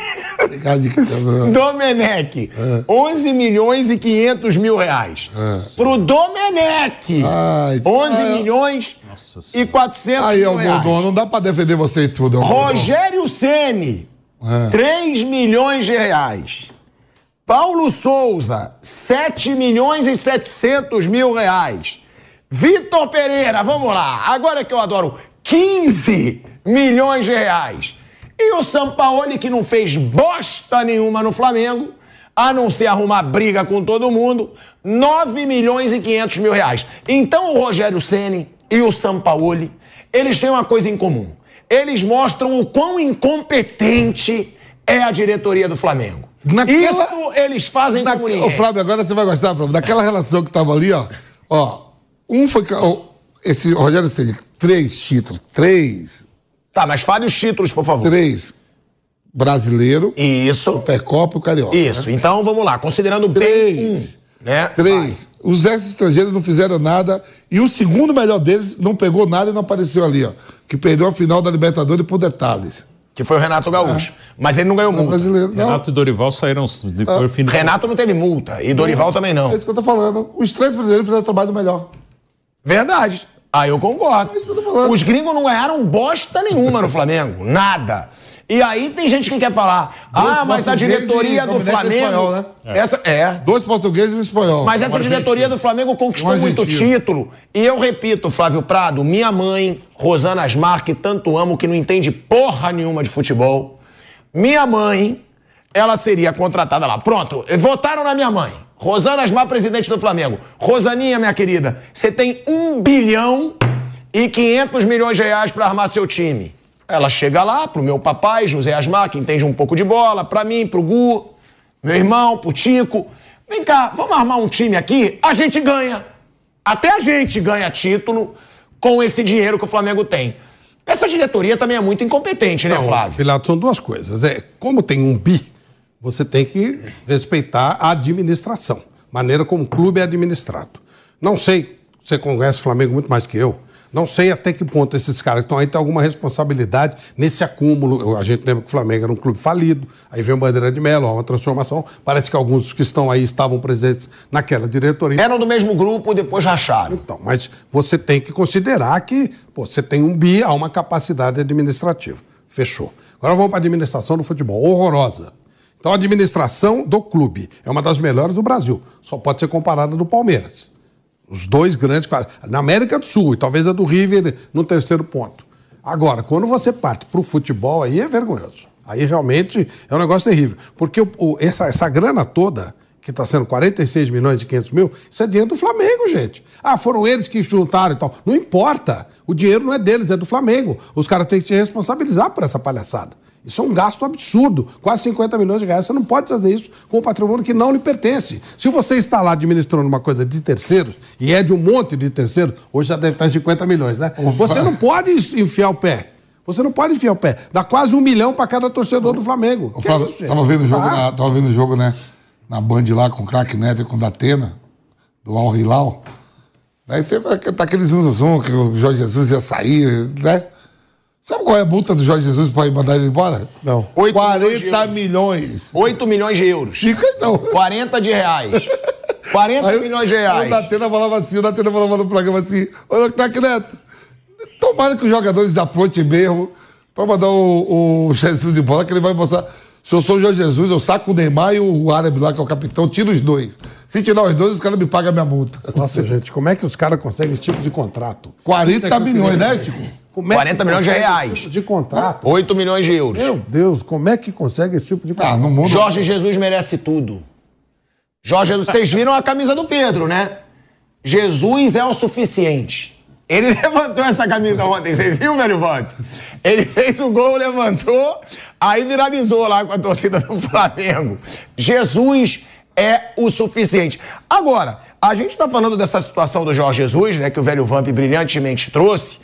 Domenech. É. onze milhões e quinhentos mil reais. É. Pro Domenech. Ai, onze milhões e quatrocentos mil reais. Aí, Aldon, não dá pra defender você e tudo. Rogério Ceni, é. três milhões de reais. Paulo Souza, sete milhões e setecentos mil reais. Vitor Pereira, vamos lá, agora que eu adoro, quinze milhões de reais. E o Sampaoli, que não fez bosta nenhuma no Flamengo, a não ser arrumar briga com todo mundo, nove milhões e quinhentos mil reais. Então o Rogério Ceni e o Sampaoli, eles têm uma coisa em comum. Eles mostram o quão incompetente é a diretoria do Flamengo. Naquela, isso eles fazem na, como ninguém. Ô, Flávio, agora você vai gostar, Flávio. Daquela relação que tava ali, ó. Ó, um foi... Ó, esse Rogério Ceni, três títulos. Três. Tá, mas fale os títulos, por favor. Três. Brasileiro. Isso. Supercopa e o Carioca. Isso. Né? Então, vamos lá. Considerando três, bem um. Né? Três. Vai. Os ex-estrangeiros não fizeram nada. E o segundo melhor deles não pegou nada e não apareceu ali, ó. Que perdeu a final da Libertadores por detalhes. Que foi o Renato Gaúcho. Ah. Mas ele não ganhou não, multa. Brasileiro, não. Renato e Dorival saíram depois do final. Renato não teve multa. E Dorival não, também não. É isso que eu tô falando. Os três brasileiros fizeram trabalho melhor. Verdade. Ah, eu concordo. É isso que eu tô falando. Os gringos não ganharam bosta nenhuma no Flamengo. Nada. E aí tem gente que quer falar, Dois ah, mas a diretoria do Flamengo... Espanhol, né? é. Essa, é. Dois portugueses e um espanhol. Mas essa diretoria do Flamengo conquistou muito título. E eu repito, Flávio Prado, minha mãe, Rosana Asmar, que tanto amo, que não entende porra nenhuma de futebol, minha mãe, ela seria contratada lá. Pronto, votaram na minha mãe. Rosana Asmar, presidente do Flamengo. Rosaninha, minha querida, você tem um bilhão e quinhentos milhões de reais pra armar seu time. Ela chega lá pro meu papai, José Asmar, que entende um pouco de bola, pra mim, pro Gu, meu irmão, pro Tico. Vem cá, vamos armar um time aqui? A gente ganha. Até a gente ganha título com esse dinheiro que o Flamengo tem. Essa diretoria também é muito incompetente, né, não, Flávio? Filato, são duas coisas. É, como tem um bi, você tem que respeitar a administração. Maneira como o clube é administrado. Não sei, você conhece o Flamengo muito mais que eu. Não sei até que ponto esses caras estão aí, tem alguma responsabilidade nesse acúmulo. A gente lembra que o Flamengo era um clube falido, aí vem o Bandeira de Melo, uma transformação. Parece que alguns dos que estão aí estavam presentes naquela diretoria. Eram do mesmo grupo e depois racharam. Então, mas você tem que considerar que pô, você tem um bi, há uma capacidade administrativa. Fechou. Agora vamos para a administração do futebol, horrorosa. Então a administração do clube é uma das melhores do Brasil, só pode ser comparada do Palmeiras. Os dois grandes, na América do Sul e talvez a do River no terceiro ponto. Agora, quando você parte para o futebol, aí é vergonhoso. Aí realmente é um negócio terrível. Porque o, o, essa, essa grana toda, que está sendo quarenta e seis milhões e quinhentos mil, isso é dinheiro do Flamengo, gente. Ah, foram eles que juntaram e tal. Não importa. O dinheiro não é deles, é do Flamengo. Os caras têm que se responsabilizar por essa palhaçada. Isso é um gasto absurdo. Quase cinquenta milhões de reais. Você não pode fazer isso com um patrimônio que não lhe pertence. Se você está lá administrando uma coisa de terceiros, e é de um monte de terceiros, hoje já deve estar em cinquenta milhões, né? Opa. Você não pode enfiar o pé. Você não pode enfiar o pé. Dá quase um milhão para cada torcedor do Flamengo. O Flávio, é tava vendo o jogo, ah. na, vendo jogo né, na Band lá com o craque Neto e com o Datena, do Al Hilal. Daí teve tá aquele zunzum que o Jorge Jesus ia sair, né? Sabe qual é a multa do Jorge Jesus para mandar ele embora? Não. quarenta milhões. oito milhões de euros. Fica então. quarenta de reais. quarenta milhões de reais. O Datena falava assim, o Datena falava no programa assim, olha, craque Neto, tomara que os jogadores apontem mesmo para mandar o, o Jesus embora, que ele vai mostrar. Se eu sou o Jorge Jesus, eu saco o Neymar e o árabe lá, que é o capitão, tiro os dois. Se tirar os dois, os caras me pagam a minha multa. Nossa, gente, como é que os caras conseguem esse tipo de contrato? quarenta milhões, né, Tico? quarenta milhões de reais. Esse tipo de contrato. oito milhões de euros. Meu Deus, como é que consegue esse tipo de contrato? Ah, no mundo... Jorge Jesus merece tudo. Jorge Jesus, vocês viram a camisa do Pedro, né? Jesus é o suficiente. Ele levantou essa camisa ontem, você viu, velho Vanto? Ele fez o gol, levantou, aí viralizou lá com a torcida do Flamengo. Jesus é o suficiente. Agora, a gente tá falando dessa situação do Jorge Jesus, né, que o velho Vamp brilhantemente trouxe.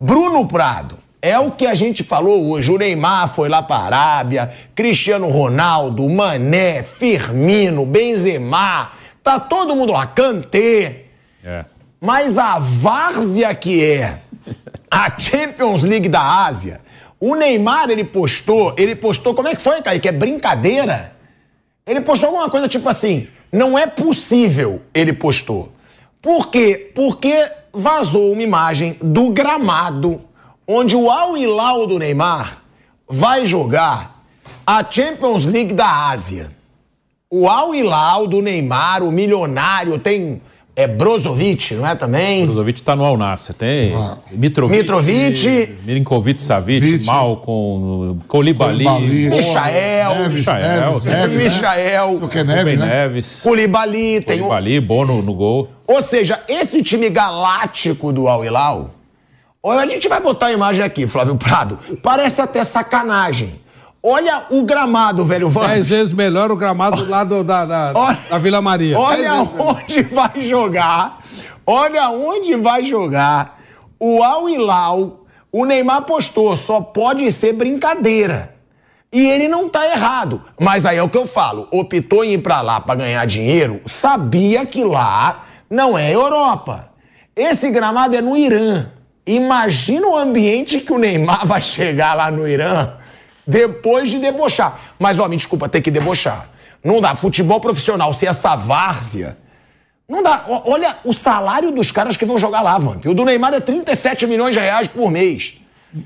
Bruno Prado, é o que a gente falou hoje. O Neymar foi lá pra Arábia, Cristiano Ronaldo, Mané, Firmino, Benzema, tá todo mundo lá, Kanté. É. Mas a várzea que é a Champions League da Ásia, o Neymar, ele postou, ele postou, como é que foi, Kaique? É brincadeira? Ele postou alguma coisa tipo assim, não é possível, ele postou. Por quê? Porque vazou uma imagem do gramado onde o Al Hilal do Neymar vai jogar a Champions League da Ásia. O Al Hilal do Neymar, o milionário, tem... É Brozovic, não é também? Brozovic tá no Al Nassr, tem ah. Mitrovic, Mitrovic Milinkovic Savic, Malcom, Koulibaly, Koulibaly Michael, Neves, Michael, Neves, Neves, Neves, Michael, Neves, Neves, né? Neves, Koulibaly, tem Koulibaly, um... Bono no gol. Ou seja, esse time galáctico do Al Hilal, olha, a gente vai botar a imagem aqui, Flávio Prado, parece até sacanagem. Olha o gramado, velho Vamp. Dez vezes melhor o gramado lá do, da, da, olha, da Vila Maria. Olha onde vai jogar, olha onde vai jogar o Al Hilal. O Neymar postou, só pode ser brincadeira. E ele não tá errado. Mas aí é o que eu falo, optou em ir pra lá pra ganhar dinheiro, sabia que lá não é Europa. Esse gramado é no Irã. Imagina o ambiente que o Neymar vai chegar lá no Irã. Depois de debochar. Mas, ó, me desculpa, tem que debochar. Não dá. Futebol profissional, se essa várzea... Não dá. O, olha o salário dos caras que vão jogar lá, Vamp. O do Neymar é trinta e sete milhões de reais por mês.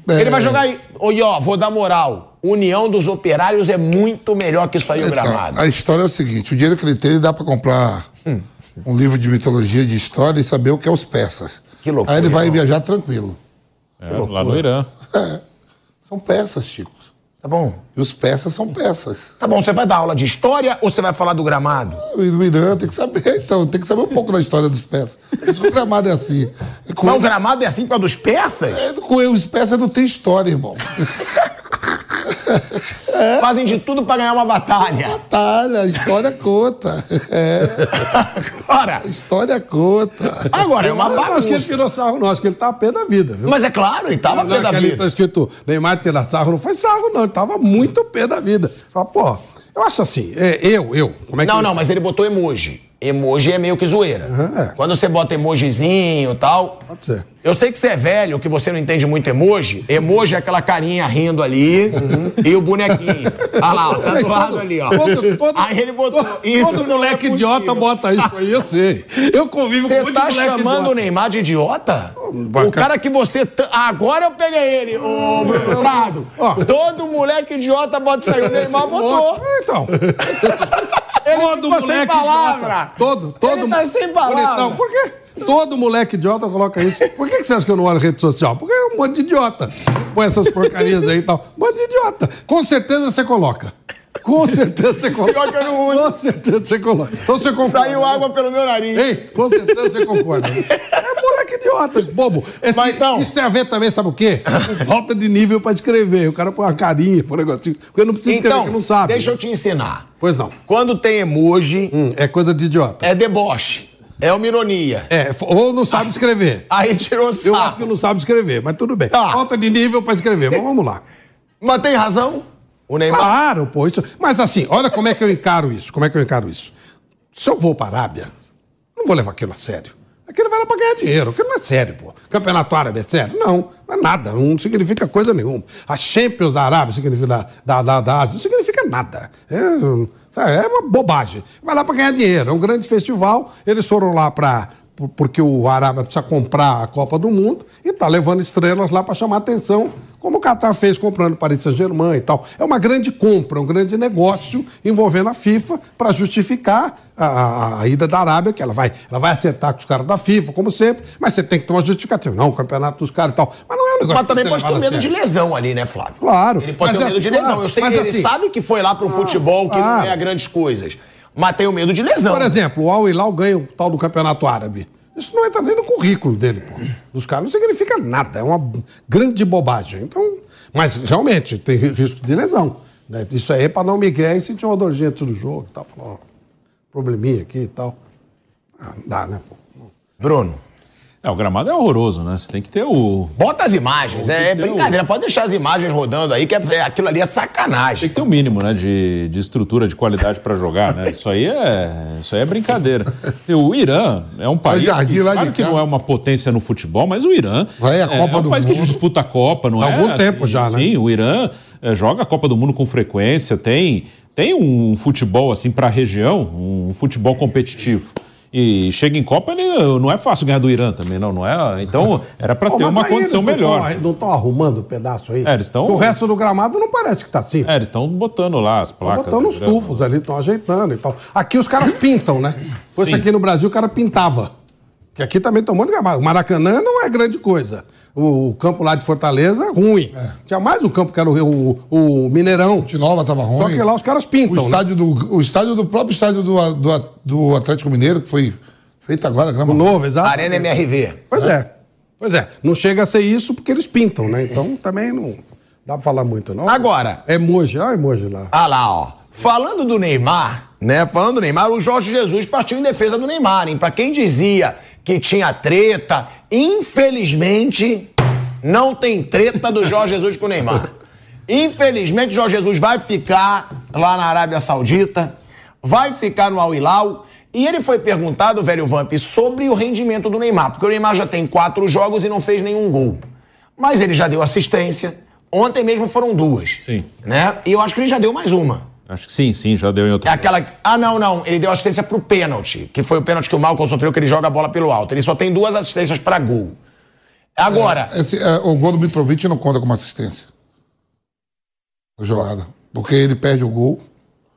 É. Ele vai jogar aí... E, ó, vou dar moral. União dos Operários é muito melhor que isso aí, o então, gramado. A história é o seguinte. O dinheiro que ele tem, ele dá pra comprar hum. um livro de mitologia, de história e saber o que é os persas. Que loucura. Aí ele vai viajar tranquilo. É, lá no Irã. É. São persas, Chico. Tá bom. E os persas são persas. Tá bom, você vai dar aula de história ou você vai falar do gramado? Ah, o Irã tem que saber, então. Tem que saber um pouco da história dos persas. Por isso que o gramado é assim. Com... Mas o gramado é assim por causa dos persas? É, com os persas não tem história, irmão. É. Fazem de tudo pra ganhar uma batalha. Uma batalha, a história conta. É. Agora... A história conta. Agora, é uma bagunça. Eu acho que ele tirou sarro, não. Acho que ele tava a pé da vida, viu? Mas é claro, ele tava a pé da vida. Ali tá escrito, Neymar tirar sarro, não foi sarro, não. Ele tava muito pé da vida. Fala, pô, eu acho assim, é, eu, eu... Como é que não, eu... não, mas ele botou emoji. Emoji é meio que zoeira. Uhum, é. Quando você bota emojizinho e tal... Pode ser. Eu sei que você é velho, que você não entende muito emoji. Emoji é aquela carinha rindo ali uhum. e o bonequinho. Olha lá, tá do lado ali, ó. Todo, todo, aí ele botou todo, isso. Todo moleque é idiota bota isso aí, eu sei. Eu convivo cê com muito tá moleque idiota. Você tá chamando o Neymar de idiota? Baca... O cara que você... T... Agora eu peguei ele, ô Bruno Prado. Todo moleque idiota bota isso aí. O Neymar botou. Então... Ele todo ficou sem palavra. Idiota. Todo, todo. Ele tá sem palavra. Bonitão. Por quê? Todo moleque idiota coloca isso. Por que você acha que eu não olho rede social? Porque é um monte de idiota. Com essas porcarias aí e tal. Um monte de idiota. Com certeza você coloca. Com certeza você coloca. Pior que eu não uso. Com certeza você coloca. Então você concorda. Saiu água pelo meu nariz. Ei, com certeza você concorda. É moleque idiota, bobo. Esse, Mas então... Isso tem a ver também, sabe o quê? Falta de nível pra escrever. O cara põe uma carinha, põe um negocinho. Porque não precisa escrever, então, que não sabe. Deixa eu te ensinar. Pois não. Quando tem emoji... Hum, é coisa de idiota. É deboche. É uma ironia. É, ou não sabe escrever. Aí tirou sarro. Eu acho que não sabe escrever, mas tudo bem. Tá. Falta de nível pra escrever, mas vamos lá. Mas tem razão, o Neymar? Claro, pô. Isso... Mas assim, olha como é que eu encaro isso, como é que eu encaro isso. Se eu vou pra Arábia, não vou levar aquilo a sério. Aquilo vai lá pra ganhar dinheiro, aquilo não é sério, pô. Campeonato árabe é sério? Não, não é nada, não significa coisa nenhuma. A Champions da Arábia significa da, da, da Ásia, não significa nada. É, é uma bobagem. Vai lá pra ganhar dinheiro, é um grande festival, eles foram lá pra... porque o Arábia precisa comprar a Copa do Mundo e está levando estrelas lá para chamar atenção, como o Qatar fez comprando o Paris Saint-Germain e tal. É uma grande compra, um grande negócio envolvendo a FIFA para justificar a, a, a ida da Arábia, que ela vai, ela vai acertar com os caras da FIFA, como sempre, mas você tem que ter uma justificativa. Não, o campeonato dos caras e tal. Mas não é um negócio. Mas também pode ter medo de lesão ali, né, Flávio? Claro. Ele pode ter medo de lesão. Eu sei que ele sabe que foi lá pro futebol, que não é grandes coisas. Mas tem o medo de lesão. Por exemplo, o Al Hilal ganha o tal do Campeonato Árabe. Isso não entra nem no currículo dele, pô. Dos caras não significa nada, é uma grande bobagem. Então, mas realmente tem risco de lesão, né? Isso aí é para dar um migué e sentir uma dorzinha antes do jogo e tal. Falar, ó, probleminha aqui e tal. Ah, não dá, né, pô? Bruno. É, o gramado é horroroso, né? Você tem que ter o... Bota as imagens, é, é brincadeira. O... Pode deixar as imagens rodando aí, que é, aquilo ali é sacanagem. Tem que ter o um mínimo, né, de, de estrutura, de qualidade pra jogar, né? Isso aí é, isso aí é brincadeira. O Irã é um país... Que, claro de que cá. Não é uma potência no futebol, mas o Irã... Vai, a Copa é, é um do país mundo. Que disputa a Copa, não Há é? Há algum tempo assim, já, né? Sim, o Irã é, joga a Copa do Mundo com frequência, tem, tem um futebol, assim, pra região, um futebol competitivo. E chega em Copa, ele não é fácil ganhar do Irã também, não, não é? Então, era para ter oh, uma condição não melhor. Tão, não estão arrumando o um pedaço aí? É, eles tão... O resto do gramado não parece que tá assim. É, eles estão botando lá as placas. Estão botando os tufos ali, estão ajeitando e tal. Aqui os caras pintam, né? Pois Sim. Aqui no Brasil o cara pintava. Que aqui também estão muito gramado. O Maracanã não é grande coisa. O, o campo lá de Fortaleza, ruim. É. Tinha mais um campo que era o, o, o Mineirão. O Tinova estava ruim. Só que lá os caras pintam. O estádio, né? do, o estádio do próprio estádio do, do, do Atlético Mineiro, que foi feito agora, grama. O novo, exato. Arena M R V. Pois é. é. Pois é. Não chega a ser isso porque eles pintam, né? Então também não dá pra falar muito, não. Agora. Emoji, olha o emoji lá. Ah lá, ó. Falando do Neymar, né? Falando do Neymar, o Jorge Jesus partiu em defesa do Neymar, hein? Pra quem dizia que tinha treta, infelizmente não tem treta do Jorge Jesus com o Neymar. Infelizmente o Jorge Jesus vai ficar lá na Arábia Saudita, vai ficar no Al Hilal, e ele foi perguntado, velho Vamp, sobre o rendimento do Neymar, porque o Neymar já tem quatro jogos e não fez nenhum gol, mas ele já deu assistência, ontem mesmo foram duas, sim, né? E eu acho que ele já deu mais uma. Acho que sim, sim, já deu em outro... É aquela... Ah, não, não. Ele deu assistência pro pênalti, que foi o pênalti que o Malcom sofreu, que ele joga a bola pelo alto. Ele só tem duas assistências pra gol. Agora... É, esse, é, o gol do Mitrovic não conta como assistência. A jogada. Porque ele perde o gol.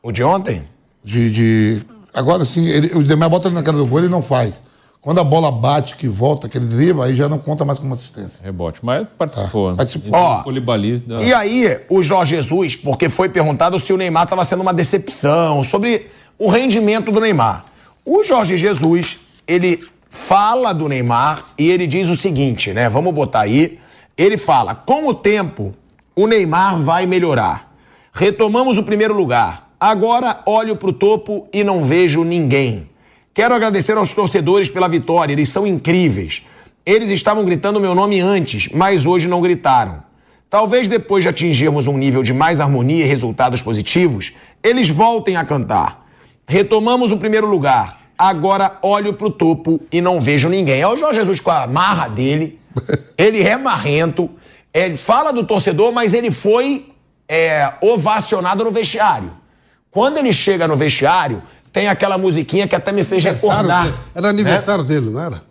O de ontem? De... de... Agora, sim, ele, o Neymar bota ele na cara do gol, ele não faz. Quando a bola bate, que volta, que ele dribla, aí já não conta mais como assistência. Rebote, mas participou. Ah, participou. Ó, Koulibaly, da... E aí, o Jorge Jesus, porque foi perguntado se o Neymar estava sendo uma decepção, sobre o rendimento do Neymar. O Jorge Jesus, ele fala do Neymar e ele diz o seguinte, né? Vamos botar aí. Ele fala, com o tempo, o Neymar vai melhorar. Retomamos o primeiro lugar. Agora, olho pro topo e não vejo ninguém. Quero agradecer aos torcedores pela vitória, eles são incríveis. Eles estavam gritando meu nome antes, mas hoje não gritaram. Talvez depois de atingirmos um nível de mais harmonia e resultados positivos, eles voltem a cantar. Retomamos o primeiro lugar, agora olho pro topo e não vejo ninguém. É o Jorge Jesus com a marra dele, ele é marrento, ele fala do torcedor, mas ele foi é, ovacionado no vestiário. Quando ele chega no vestiário... Tem aquela musiquinha que até me fez recordar. Dele. Era aniversário, né? Dele, não era?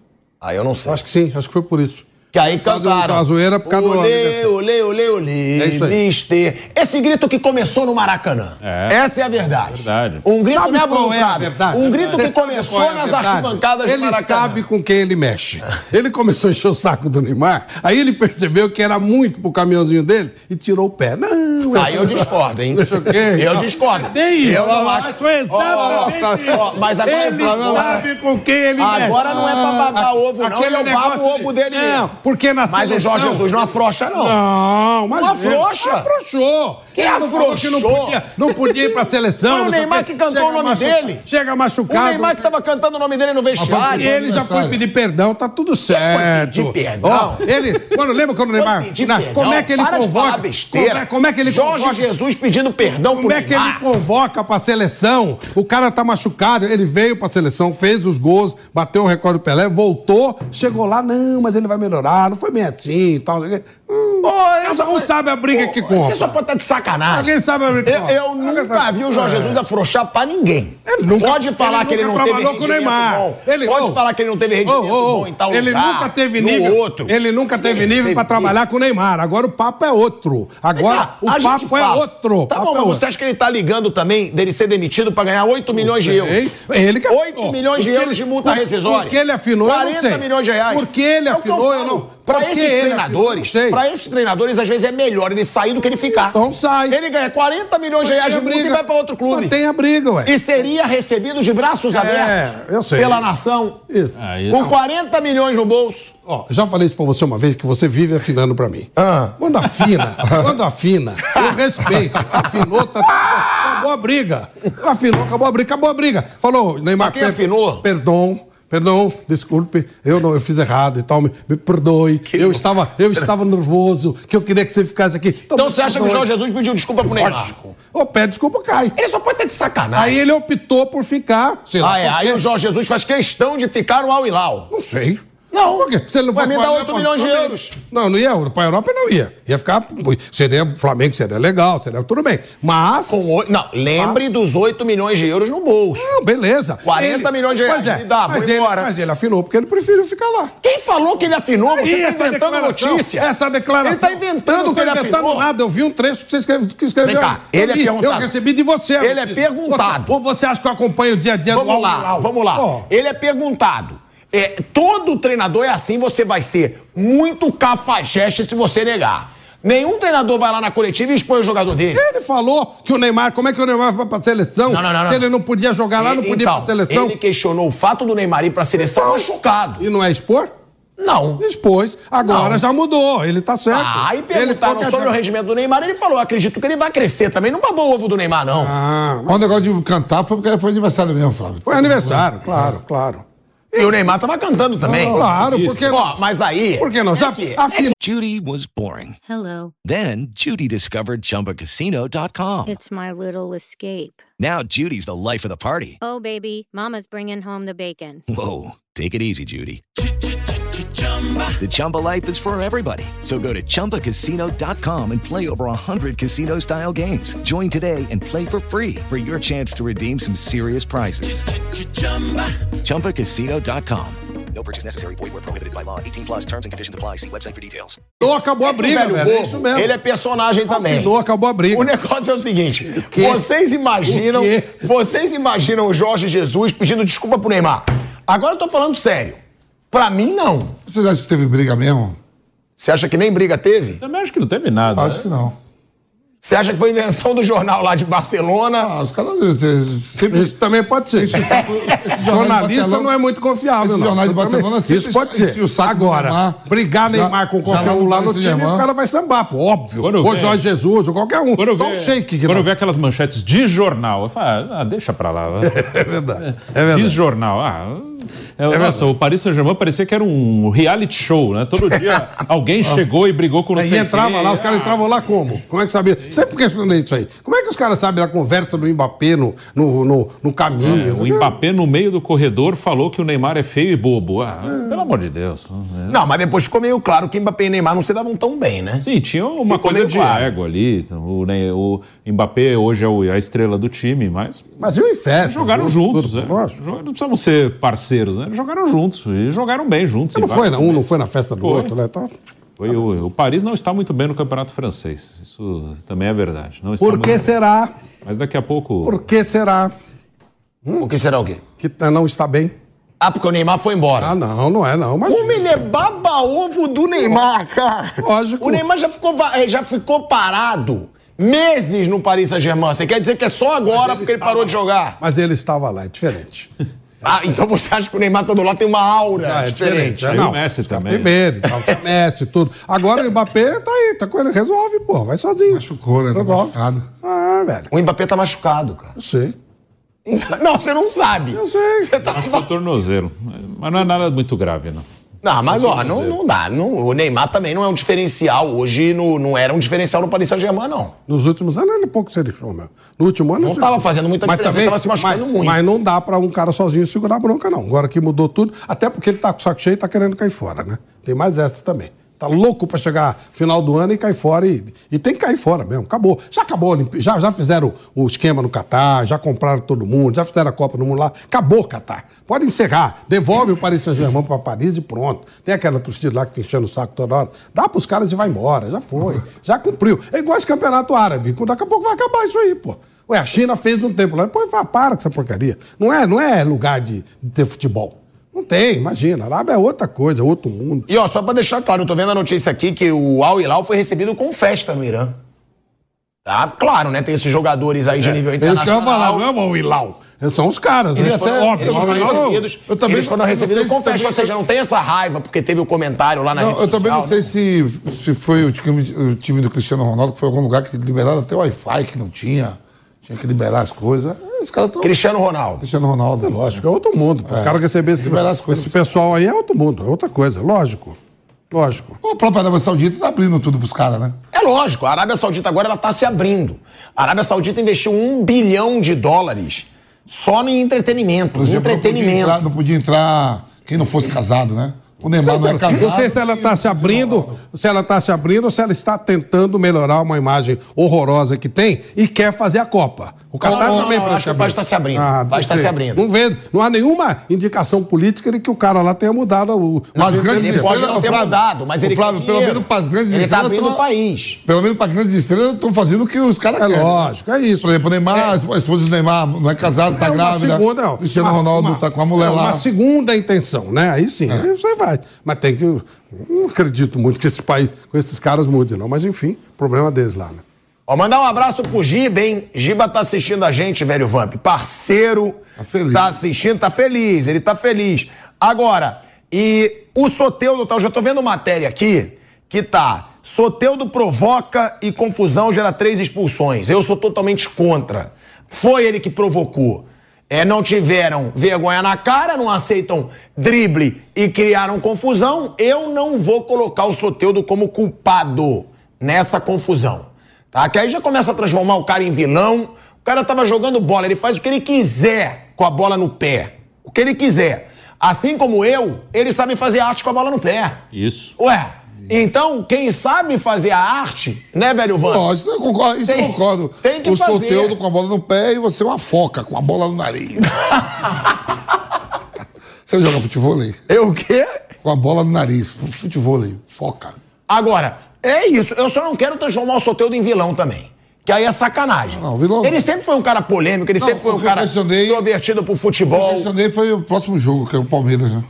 Ah, eu não sei. Acho que sim, acho que foi por isso. Que aí cantaram. A zoeira por causa olê, do olê, olê, olê, é isso aí. Mister. Esse grito que começou no Maracanã. É. Essa é a verdade. É verdade. Um grito, sabe, né, Bruno Prado? Um grito que começou é nas arquibancadas do Maracanã. Ele sabe com quem ele mexe. Ele começou a encher o saco do Neymar, aí ele percebeu que era muito pro caminhãozinho dele e tirou o pé. Não. Aí ah, eu discordo, hein? Isso aqui, eu não. discordo. Nem eu não, não acho exatamente oh, oh, oh, mas agora ele não sabe é... com quem ele mexe. Agora não é pra babar ah, ovo, não. Ele baba o ovo dele mesmo. Não, porque na mas seleção... o Jorge Jesus não afrouxa, não. Não, mas... Não afrouxa. Ele afrouxou. Que ele afrouxou? Que não, podia, não podia ir pra seleção. Foi o Neymar que cantou o nome machuca... dele. Chega machucado. O Neymar que tava cantando o nome dele no vestiário. E ele já foi pedir perdão, tá tudo certo. Foi pedir perdão? Ele... Quando lembra quando o Neymar... Como é que ele convoca? Como é que ele Jorge convoca. Jesus pedindo perdão por Neymar. Como é que ele convoca pra seleção? O cara tá machucado, ele veio pra seleção, fez os gols, bateu o recorde do Pelé, voltou, chegou lá, não, mas ele vai melhorar, não foi bem assim e tal. Hum, Você só não sabe a briga que compra. Você só pode estar de sacanagem. Ninguém sabe a briga que compra. Eu nunca vi o Jorge Jesus afrouxar pra ninguém. Pode falar que ele não teve rendimento bom. Pode falar que ele não teve rendimento bom em tal lugar. Ele nunca teve nível. Ele nunca teve nível pra trabalhar com o Neymar. Agora o papo é outro. Agora o papo é outro. Tá bom, mas você acha que ele tá ligando também dele ser demitido pra ganhar oito milhões de euros? Ele que oito milhões de euros de multa rescisória. Porque ele afinou, eu não sei. quarenta milhões de reais. Porque ele afinou, eu não... Pra Porque esses treinadores, pra esses treinadores, às vezes é melhor ele sair do que ele ficar. Então sai. Ele ganha quarenta milhões de reais de multa e vai pra outro clube. Não tem a briga, ué. E seria recebido de braços é, abertos eu sei. pela nação. Isso. Aí, com não. quarenta milhões no bolso. Ó, já falei isso pra você uma vez, que você vive afinando pra mim. Ah. Quando afina, quando afina, eu respeito. Afinou, tá... acabou a briga. Afinou, acabou a briga, acabou a briga. Falou, Neymar, quem afinou? Perdão. Perdão, desculpe, eu não, eu fiz errado e tal, me, me perdoe, eu estava, eu estava nervoso, que eu queria que você ficasse aqui. Então, então você acha que o Jorge Jesus pediu desculpa pro Neymar? Ô, pede desculpa, cai. Ele só pode ter de sacanagem. Aí ele optou por ficar, sei lá. Ah, é, aí o Jorge Jesus faz questão de ficar no Al Hilal. Não sei. Não, por quê? Você não vai me dar oito milhões de euros. Não, não ia. Para a Europa não ia. Ia ficar. Seria Flamengo, seria legal, seria tudo bem. Mas. Com o... Não, lembre mas... dos oito milhões de euros no bolso. Não, beleza. quarenta ele... milhões de reais. É. Me dá, mas, ele, embora. mas ele afinou porque ele preferiu ficar lá. Quem falou que ele afinou? Você está inventando notícia. Essa declaração. Ele está inventando que ele afinou. Eu não estou inventando nada. Eu vi um trecho que você escreveu. Que escreveu. Vem cá, ele é perguntado. Eu recebi de você. Ele é perguntado. Ou você acha que eu acompanho o dia a dia do Al Hilal? Vamos lá, vamos lá. Ele é perguntado. É, todo treinador é assim, você vai ser muito cafajeste se você negar. Nenhum treinador vai lá na coletiva e expõe o jogador dele. Ele falou que o Neymar, como é que o Neymar vai pra seleção? Não, não, não. Se ele não podia jogar lá, ele, não podia então, ir pra seleção. Ele questionou o fato do Neymar ir pra seleção machucado. E não é expor? Não. Expôs. Agora não. já mudou. Ele tá certo. Ah, e perguntaram ele sobre o rendimento do Neymar, ele falou, acredito que ele vai crescer também. Não babou o ovo do Neymar, não. Ah, mas... O negócio de cantar foi porque foi aniversário mesmo, Flávio. Foi aniversário, claro, é. claro. E o Neymar tava cantando também. Oh, claro, porque não? Oh, mas aí... Por que não? Já afirma. Judy was boring. Hello. Then Judy discovered Chumba Casino dot com. It's my little escape. Now Judy's the life of the party. Oh, baby, mama's bringing home the bacon. Whoa, take it easy, Judy. The Chumba life is for everybody. So go to Chumba Casino dot com and play over one hundred casino-style games. Join today and play for free for your chance to redeem some serious prizes. Ch-ch-chumba. Chumba Casino ponto com. No purchase necessary. Void where prohibited by law. eighteen plus terms and conditions apply. See website for details. Acabou a briga, é velho. É isso mesmo. Ele é personagem também. Assinou, acabou a briga. O negócio é o seguinte. O vocês imaginam... O vocês imaginam o Jorge Jesus pedindo desculpa pro Neymar. Agora eu tô falando sério. Pra mim, não. Vocês acham que teve briga mesmo? Você acha que nem briga teve? Também acho que não teve nada. Acho né? que não. Você acha que foi invenção do jornal lá de Barcelona? Ah, os caras... Sempre... Isso também pode ser. Esse, esse jornalista não é muito confiável, esse não. jornal de Barcelona... Sempre... Isso pode ser. Esse, Agora, Neymar, brigar Neymar já, com qualquer um lá no time, Neymar. o cara vai sambar, pô, óbvio. Ou ver... Jorge Jesus, ou qualquer um. Quando Só ver... um shake. Quando não. eu ver aquelas manchetes de jornal, eu falo, ah, deixa pra lá. É verdade. É verdade. De jornal, ah... É, é nossa, o Paris Saint-Germain parecia que era um reality show, né? Todo dia alguém chegou e brigou com não sei quem. E entrava lá, os caras entravam lá como? Como é que sabia? Sim. Sempre questionei isso aí. Como é que os caras sabem da conversa do Mbappé no, no, no, no caminho? É, o sabe? Mbappé no meio do corredor falou que o Neymar é feio e bobo. Ah, é. Pelo amor de Deus. É. Não, mas depois ficou meio claro que Mbappé e Neymar não se davam tão bem, né? Sim, tinha uma ficou coisa de claro. ego ali. O, né, o Mbappé hoje é a estrela do time, mas... Mas eu e Festa. Jogaram juntos. Tudo, é. Jogaram, não precisamos ser parceiros. Né? Jogaram juntos e jogaram bem juntos. Não foi, não, um não foi na festa do foi. outro, né? Tá... Foi, o, o Paris não está muito bem no Campeonato Francês. Isso também é verdade. Não está Por que será? Bem. Mas daqui a pouco... Por que será? Hum? Por que será o quê? Que não está bem. Ah, porque o Neymar foi embora. Ah, não, não é não. Imagina. Como ele é baba-ovo do Neymar, cara. Lógico. O Neymar já ficou, já ficou parado meses no Paris Saint-Germain. Você quer dizer que é só agora ele porque ele parou lá. de jogar? Mas ele estava lá, é diferente. Ah, então você acha que o Neymar todo lá tem uma aura ah, é diferente. diferente. É, não, o Messi também. Tem medo, tal, tá, o Messi, tudo. Agora o Mbappé tá aí, tá com ele. Resolve, pô, vai sozinho. Machucou, né? Tá machucado. Ah, velho. O Mbappé tá machucado, cara. Eu sei. Então, não, você não sabe. Eu sei. Você tá machucou o tornozelo. Mas não é nada muito grave, não. Não, mas ó, não, não dá. Não, o Neymar também não é um diferencial. Hoje no, não era um diferencial no Paris Saint-Germain, não. Nos últimos anos ele pouco se deixou, meu. No último ano... Não estava fazendo muita mas diferença, estava se machucando mas, muito. Mas não dá para um cara sozinho segurar a bronca, não. Agora que mudou tudo, até porque ele tá com o saco cheio e tá querendo cair fora, né? Tem mais essa também. Tá louco pra chegar final do ano e cair fora. E, e tem que cair fora mesmo. Acabou. Já acabou a Olimpíada. Já, já fizeram o esquema no Catar, já compraram todo mundo, já fizeram a Copa do Mundo lá. Acabou o Catar. Pode encerrar. Devolve o Paris Saint-Germain pra Paris e pronto. Tem aquela torcida lá que enchendo o saco toda hora. Dá pros caras e vai embora. Já foi. Já cumpriu. É igual esse campeonato árabe. Daqui a pouco vai acabar isso aí, pô. Ué, a China fez um tempo lá. Depois vai, para com essa porcaria. Não é, não é lugar de, de ter futebol. Não tem, imagina. A Arábia é outra coisa, é outro mundo. E ó, só pra deixar claro, eu tô vendo a notícia aqui que o Al Hilal foi recebido com festa no Irã. Tá, claro, né? Tem esses jogadores aí de é. nível internacional. Eles falar, não é o Al Hilal. São os caras, eles, eles foram, até, ó, eles foram recebidos, eu também, eles foram recebidos com festa, se ou seja, eu... não tem essa raiva, porque teve o um comentário lá na não, rede eu social. Eu também não sei, né? se, se foi o time, o time do Cristiano Ronaldo, que foi algum lugar que liberaram até o Wi-Fi, que não tinha... Tinha que liberar as coisas. Os caras tão... Cristiano Ronaldo. Cristiano Ronaldo. É lógico, é outro mundo. Os é. caras receberem esses, as coisas. Esse pessoal aí é outro mundo, é outra coisa. Lógico. Lógico. O próprio Arábia Saudita tá abrindo tudo pros caras, né? É lógico. A Arábia Saudita agora, ela tá se abrindo. A Arábia Saudita investiu um bilhão de dólares só em entretenimento. Exemplo, entretenimento. Não podia entrar, não podia entrar quem não fosse casado, né? O Neymar não é casado. Não sei se ela está se abrindo, se ela está se abrindo ou se ela está tentando melhorar uma imagem horrorosa que tem e quer fazer a Copa. O Catar também não, não, acho que o país está se abrindo. Ah, o país está se abrindo. Não vê, não há nenhuma indicação política de que o cara lá tenha mudado. O, mas as grandes ele estrelas, pode não ter Flávio, mudado, mas ele Flávio, pelo menos para as grandes ele estrelas. Ele está abrindo o país. Pelo menos para as grandes estrelas estão fazendo o que os caras é querem. É lógico, é isso. Por exemplo, o Neymar, é. a esposa do Neymar não é casada, está é grávida. Segunda, Cristiano uma, Ronaldo está com a mulher é uma lá. Uma segunda intenção, né? Aí sim, é. aí você vai. Mas tem que... Não acredito muito que esse país com esses caras mude, não. Mas, enfim, problema deles lá, né? Ó, mandar um abraço pro Giba, hein? Giba tá assistindo a gente, velho Vamp. Parceiro. Tá feliz. Tá assistindo, tá feliz. Ele tá feliz. Agora, e o Soteldo, tá, eu já tô vendo matéria aqui, que tá... Soteldo provoca e confusão gera três expulsões. Eu sou totalmente contra. Foi ele que provocou. É, não tiveram vergonha na cara, não aceitam drible e criaram confusão, eu não vou colocar o Soteldo como culpado nessa confusão, tá? Que aí já começa a transformar o cara em vilão, o cara tava jogando bola, ele faz o que ele quiser com a bola no pé, o que ele quiser. Assim como eu, eles sabem fazer arte com a bola no pé. Isso. Ué, então, quem sabe fazer a arte, né, velho Vando? Nossa, eu concordo. Isso tem, eu concordo. Tem que o fazer. O Soteldo com a bola no pé e você uma foca com a bola no nariz. Você joga futevôlei? Eu o quê? Com a bola no nariz. Futevôlei, foca. Agora, é isso. Eu só não quero transformar o Soteldo em vilão também. Que aí é sacanagem. Não, não, vilão... Ele sempre foi um cara polêmico, ele não, sempre foi um cara introvertido pro futebol. O que eu questionei foi o próximo jogo, que é o Palmeiras, né?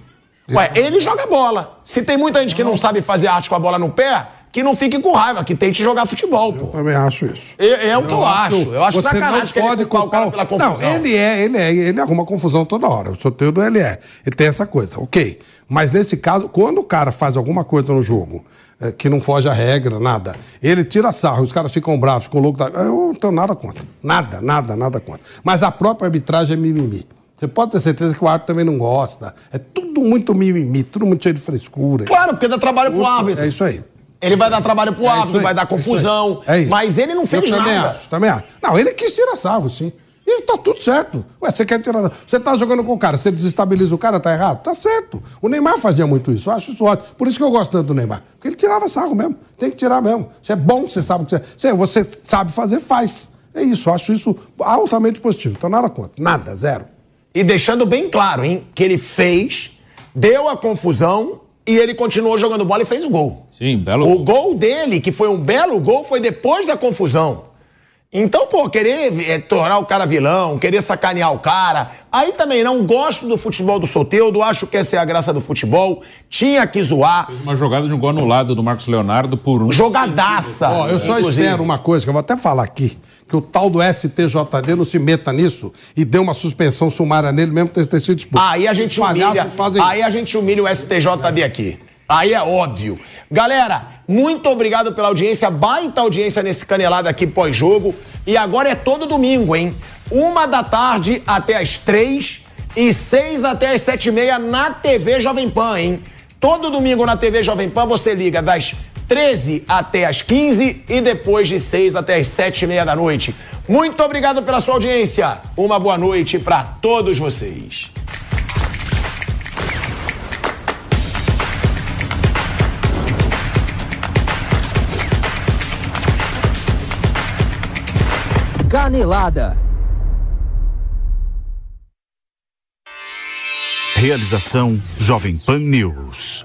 Ué, ele joga bola. Se tem muita gente que não sabe fazer arte com a bola no pé, que não fique com raiva, que tente jogar futebol, pô. Eu também acho isso. É, é o que eu, eu acho. acho. Eu acho você sacanagem não pode que ele culpar o cara pela confusão. Não, ele é, ele é, ele arruma confusão toda hora. O Soteldo, ele é. Ele tem essa coisa, ok. Mas nesse caso, quando o cara faz alguma coisa no jogo é, que não foge à regra, nada, ele tira sarro, os caras ficam bravos, ficam loucos. Eu não tenho nada contra. Nada, nada, nada contra. Mas a própria arbitragem é mimimi. Você pode ter certeza que o árbitro também não gosta. É tudo muito mimimi, tudo muito cheio de frescura. Claro, porque dá trabalho pro árbitro. É isso aí. Ele vai dar trabalho pro árbitro, vai dar confusão. É isso. Mas ele não fez nada. Eu também acho, também acho. Não, ele quis tirar sarro, sim. E tá tudo certo. Ué, você quer tirar... Você tá jogando com o cara, você desestabiliza o cara, tá errado? Tá certo. O Neymar fazia muito isso, eu acho isso ótimo. Por isso que eu gosto tanto do Neymar. Porque ele tirava sarro mesmo. Tem que tirar mesmo. Você é bom, você sabe o que você... Você sabe fazer, faz. É isso, eu acho isso altamente positivo. Então nada contra. Nada, zero. E deixando bem claro, hein, que ele fez, deu a confusão e ele continuou jogando bola e fez o gol. Sim, belo gol. O gol dele, que foi um belo gol, foi depois da confusão. Então, pô, querer é, tornar o cara vilão, querer sacanear o cara, aí também não gosto do futebol do Soteldo, acho que essa é a graça do futebol, tinha que zoar. Fez uma jogada de um gol anulado do Marcos Leonardo por um... Jogadaça! Ó, oh, eu só inclusive. espero uma coisa, que eu vou até falar aqui, que o tal do S T J D não se meta nisso e dê uma suspensão sumária nele mesmo ter, ter sido expulso. Aí a gente humilha, aí a gente humilha o S T J D aqui. Aí é óbvio. Galera... Muito obrigado pela audiência, baita audiência nesse Canelada aqui pós-jogo. E agora é todo domingo, hein? Uma da tarde até as três e seis até as sete e meia na T V Jovem Pan, hein? Todo domingo na T V Jovem Pan você liga das treze até as quinze e depois de seis até as sete e meia da noite. Muito obrigado pela sua audiência. Uma boa noite para todos vocês. Canelada. Realização Jovem Pan News.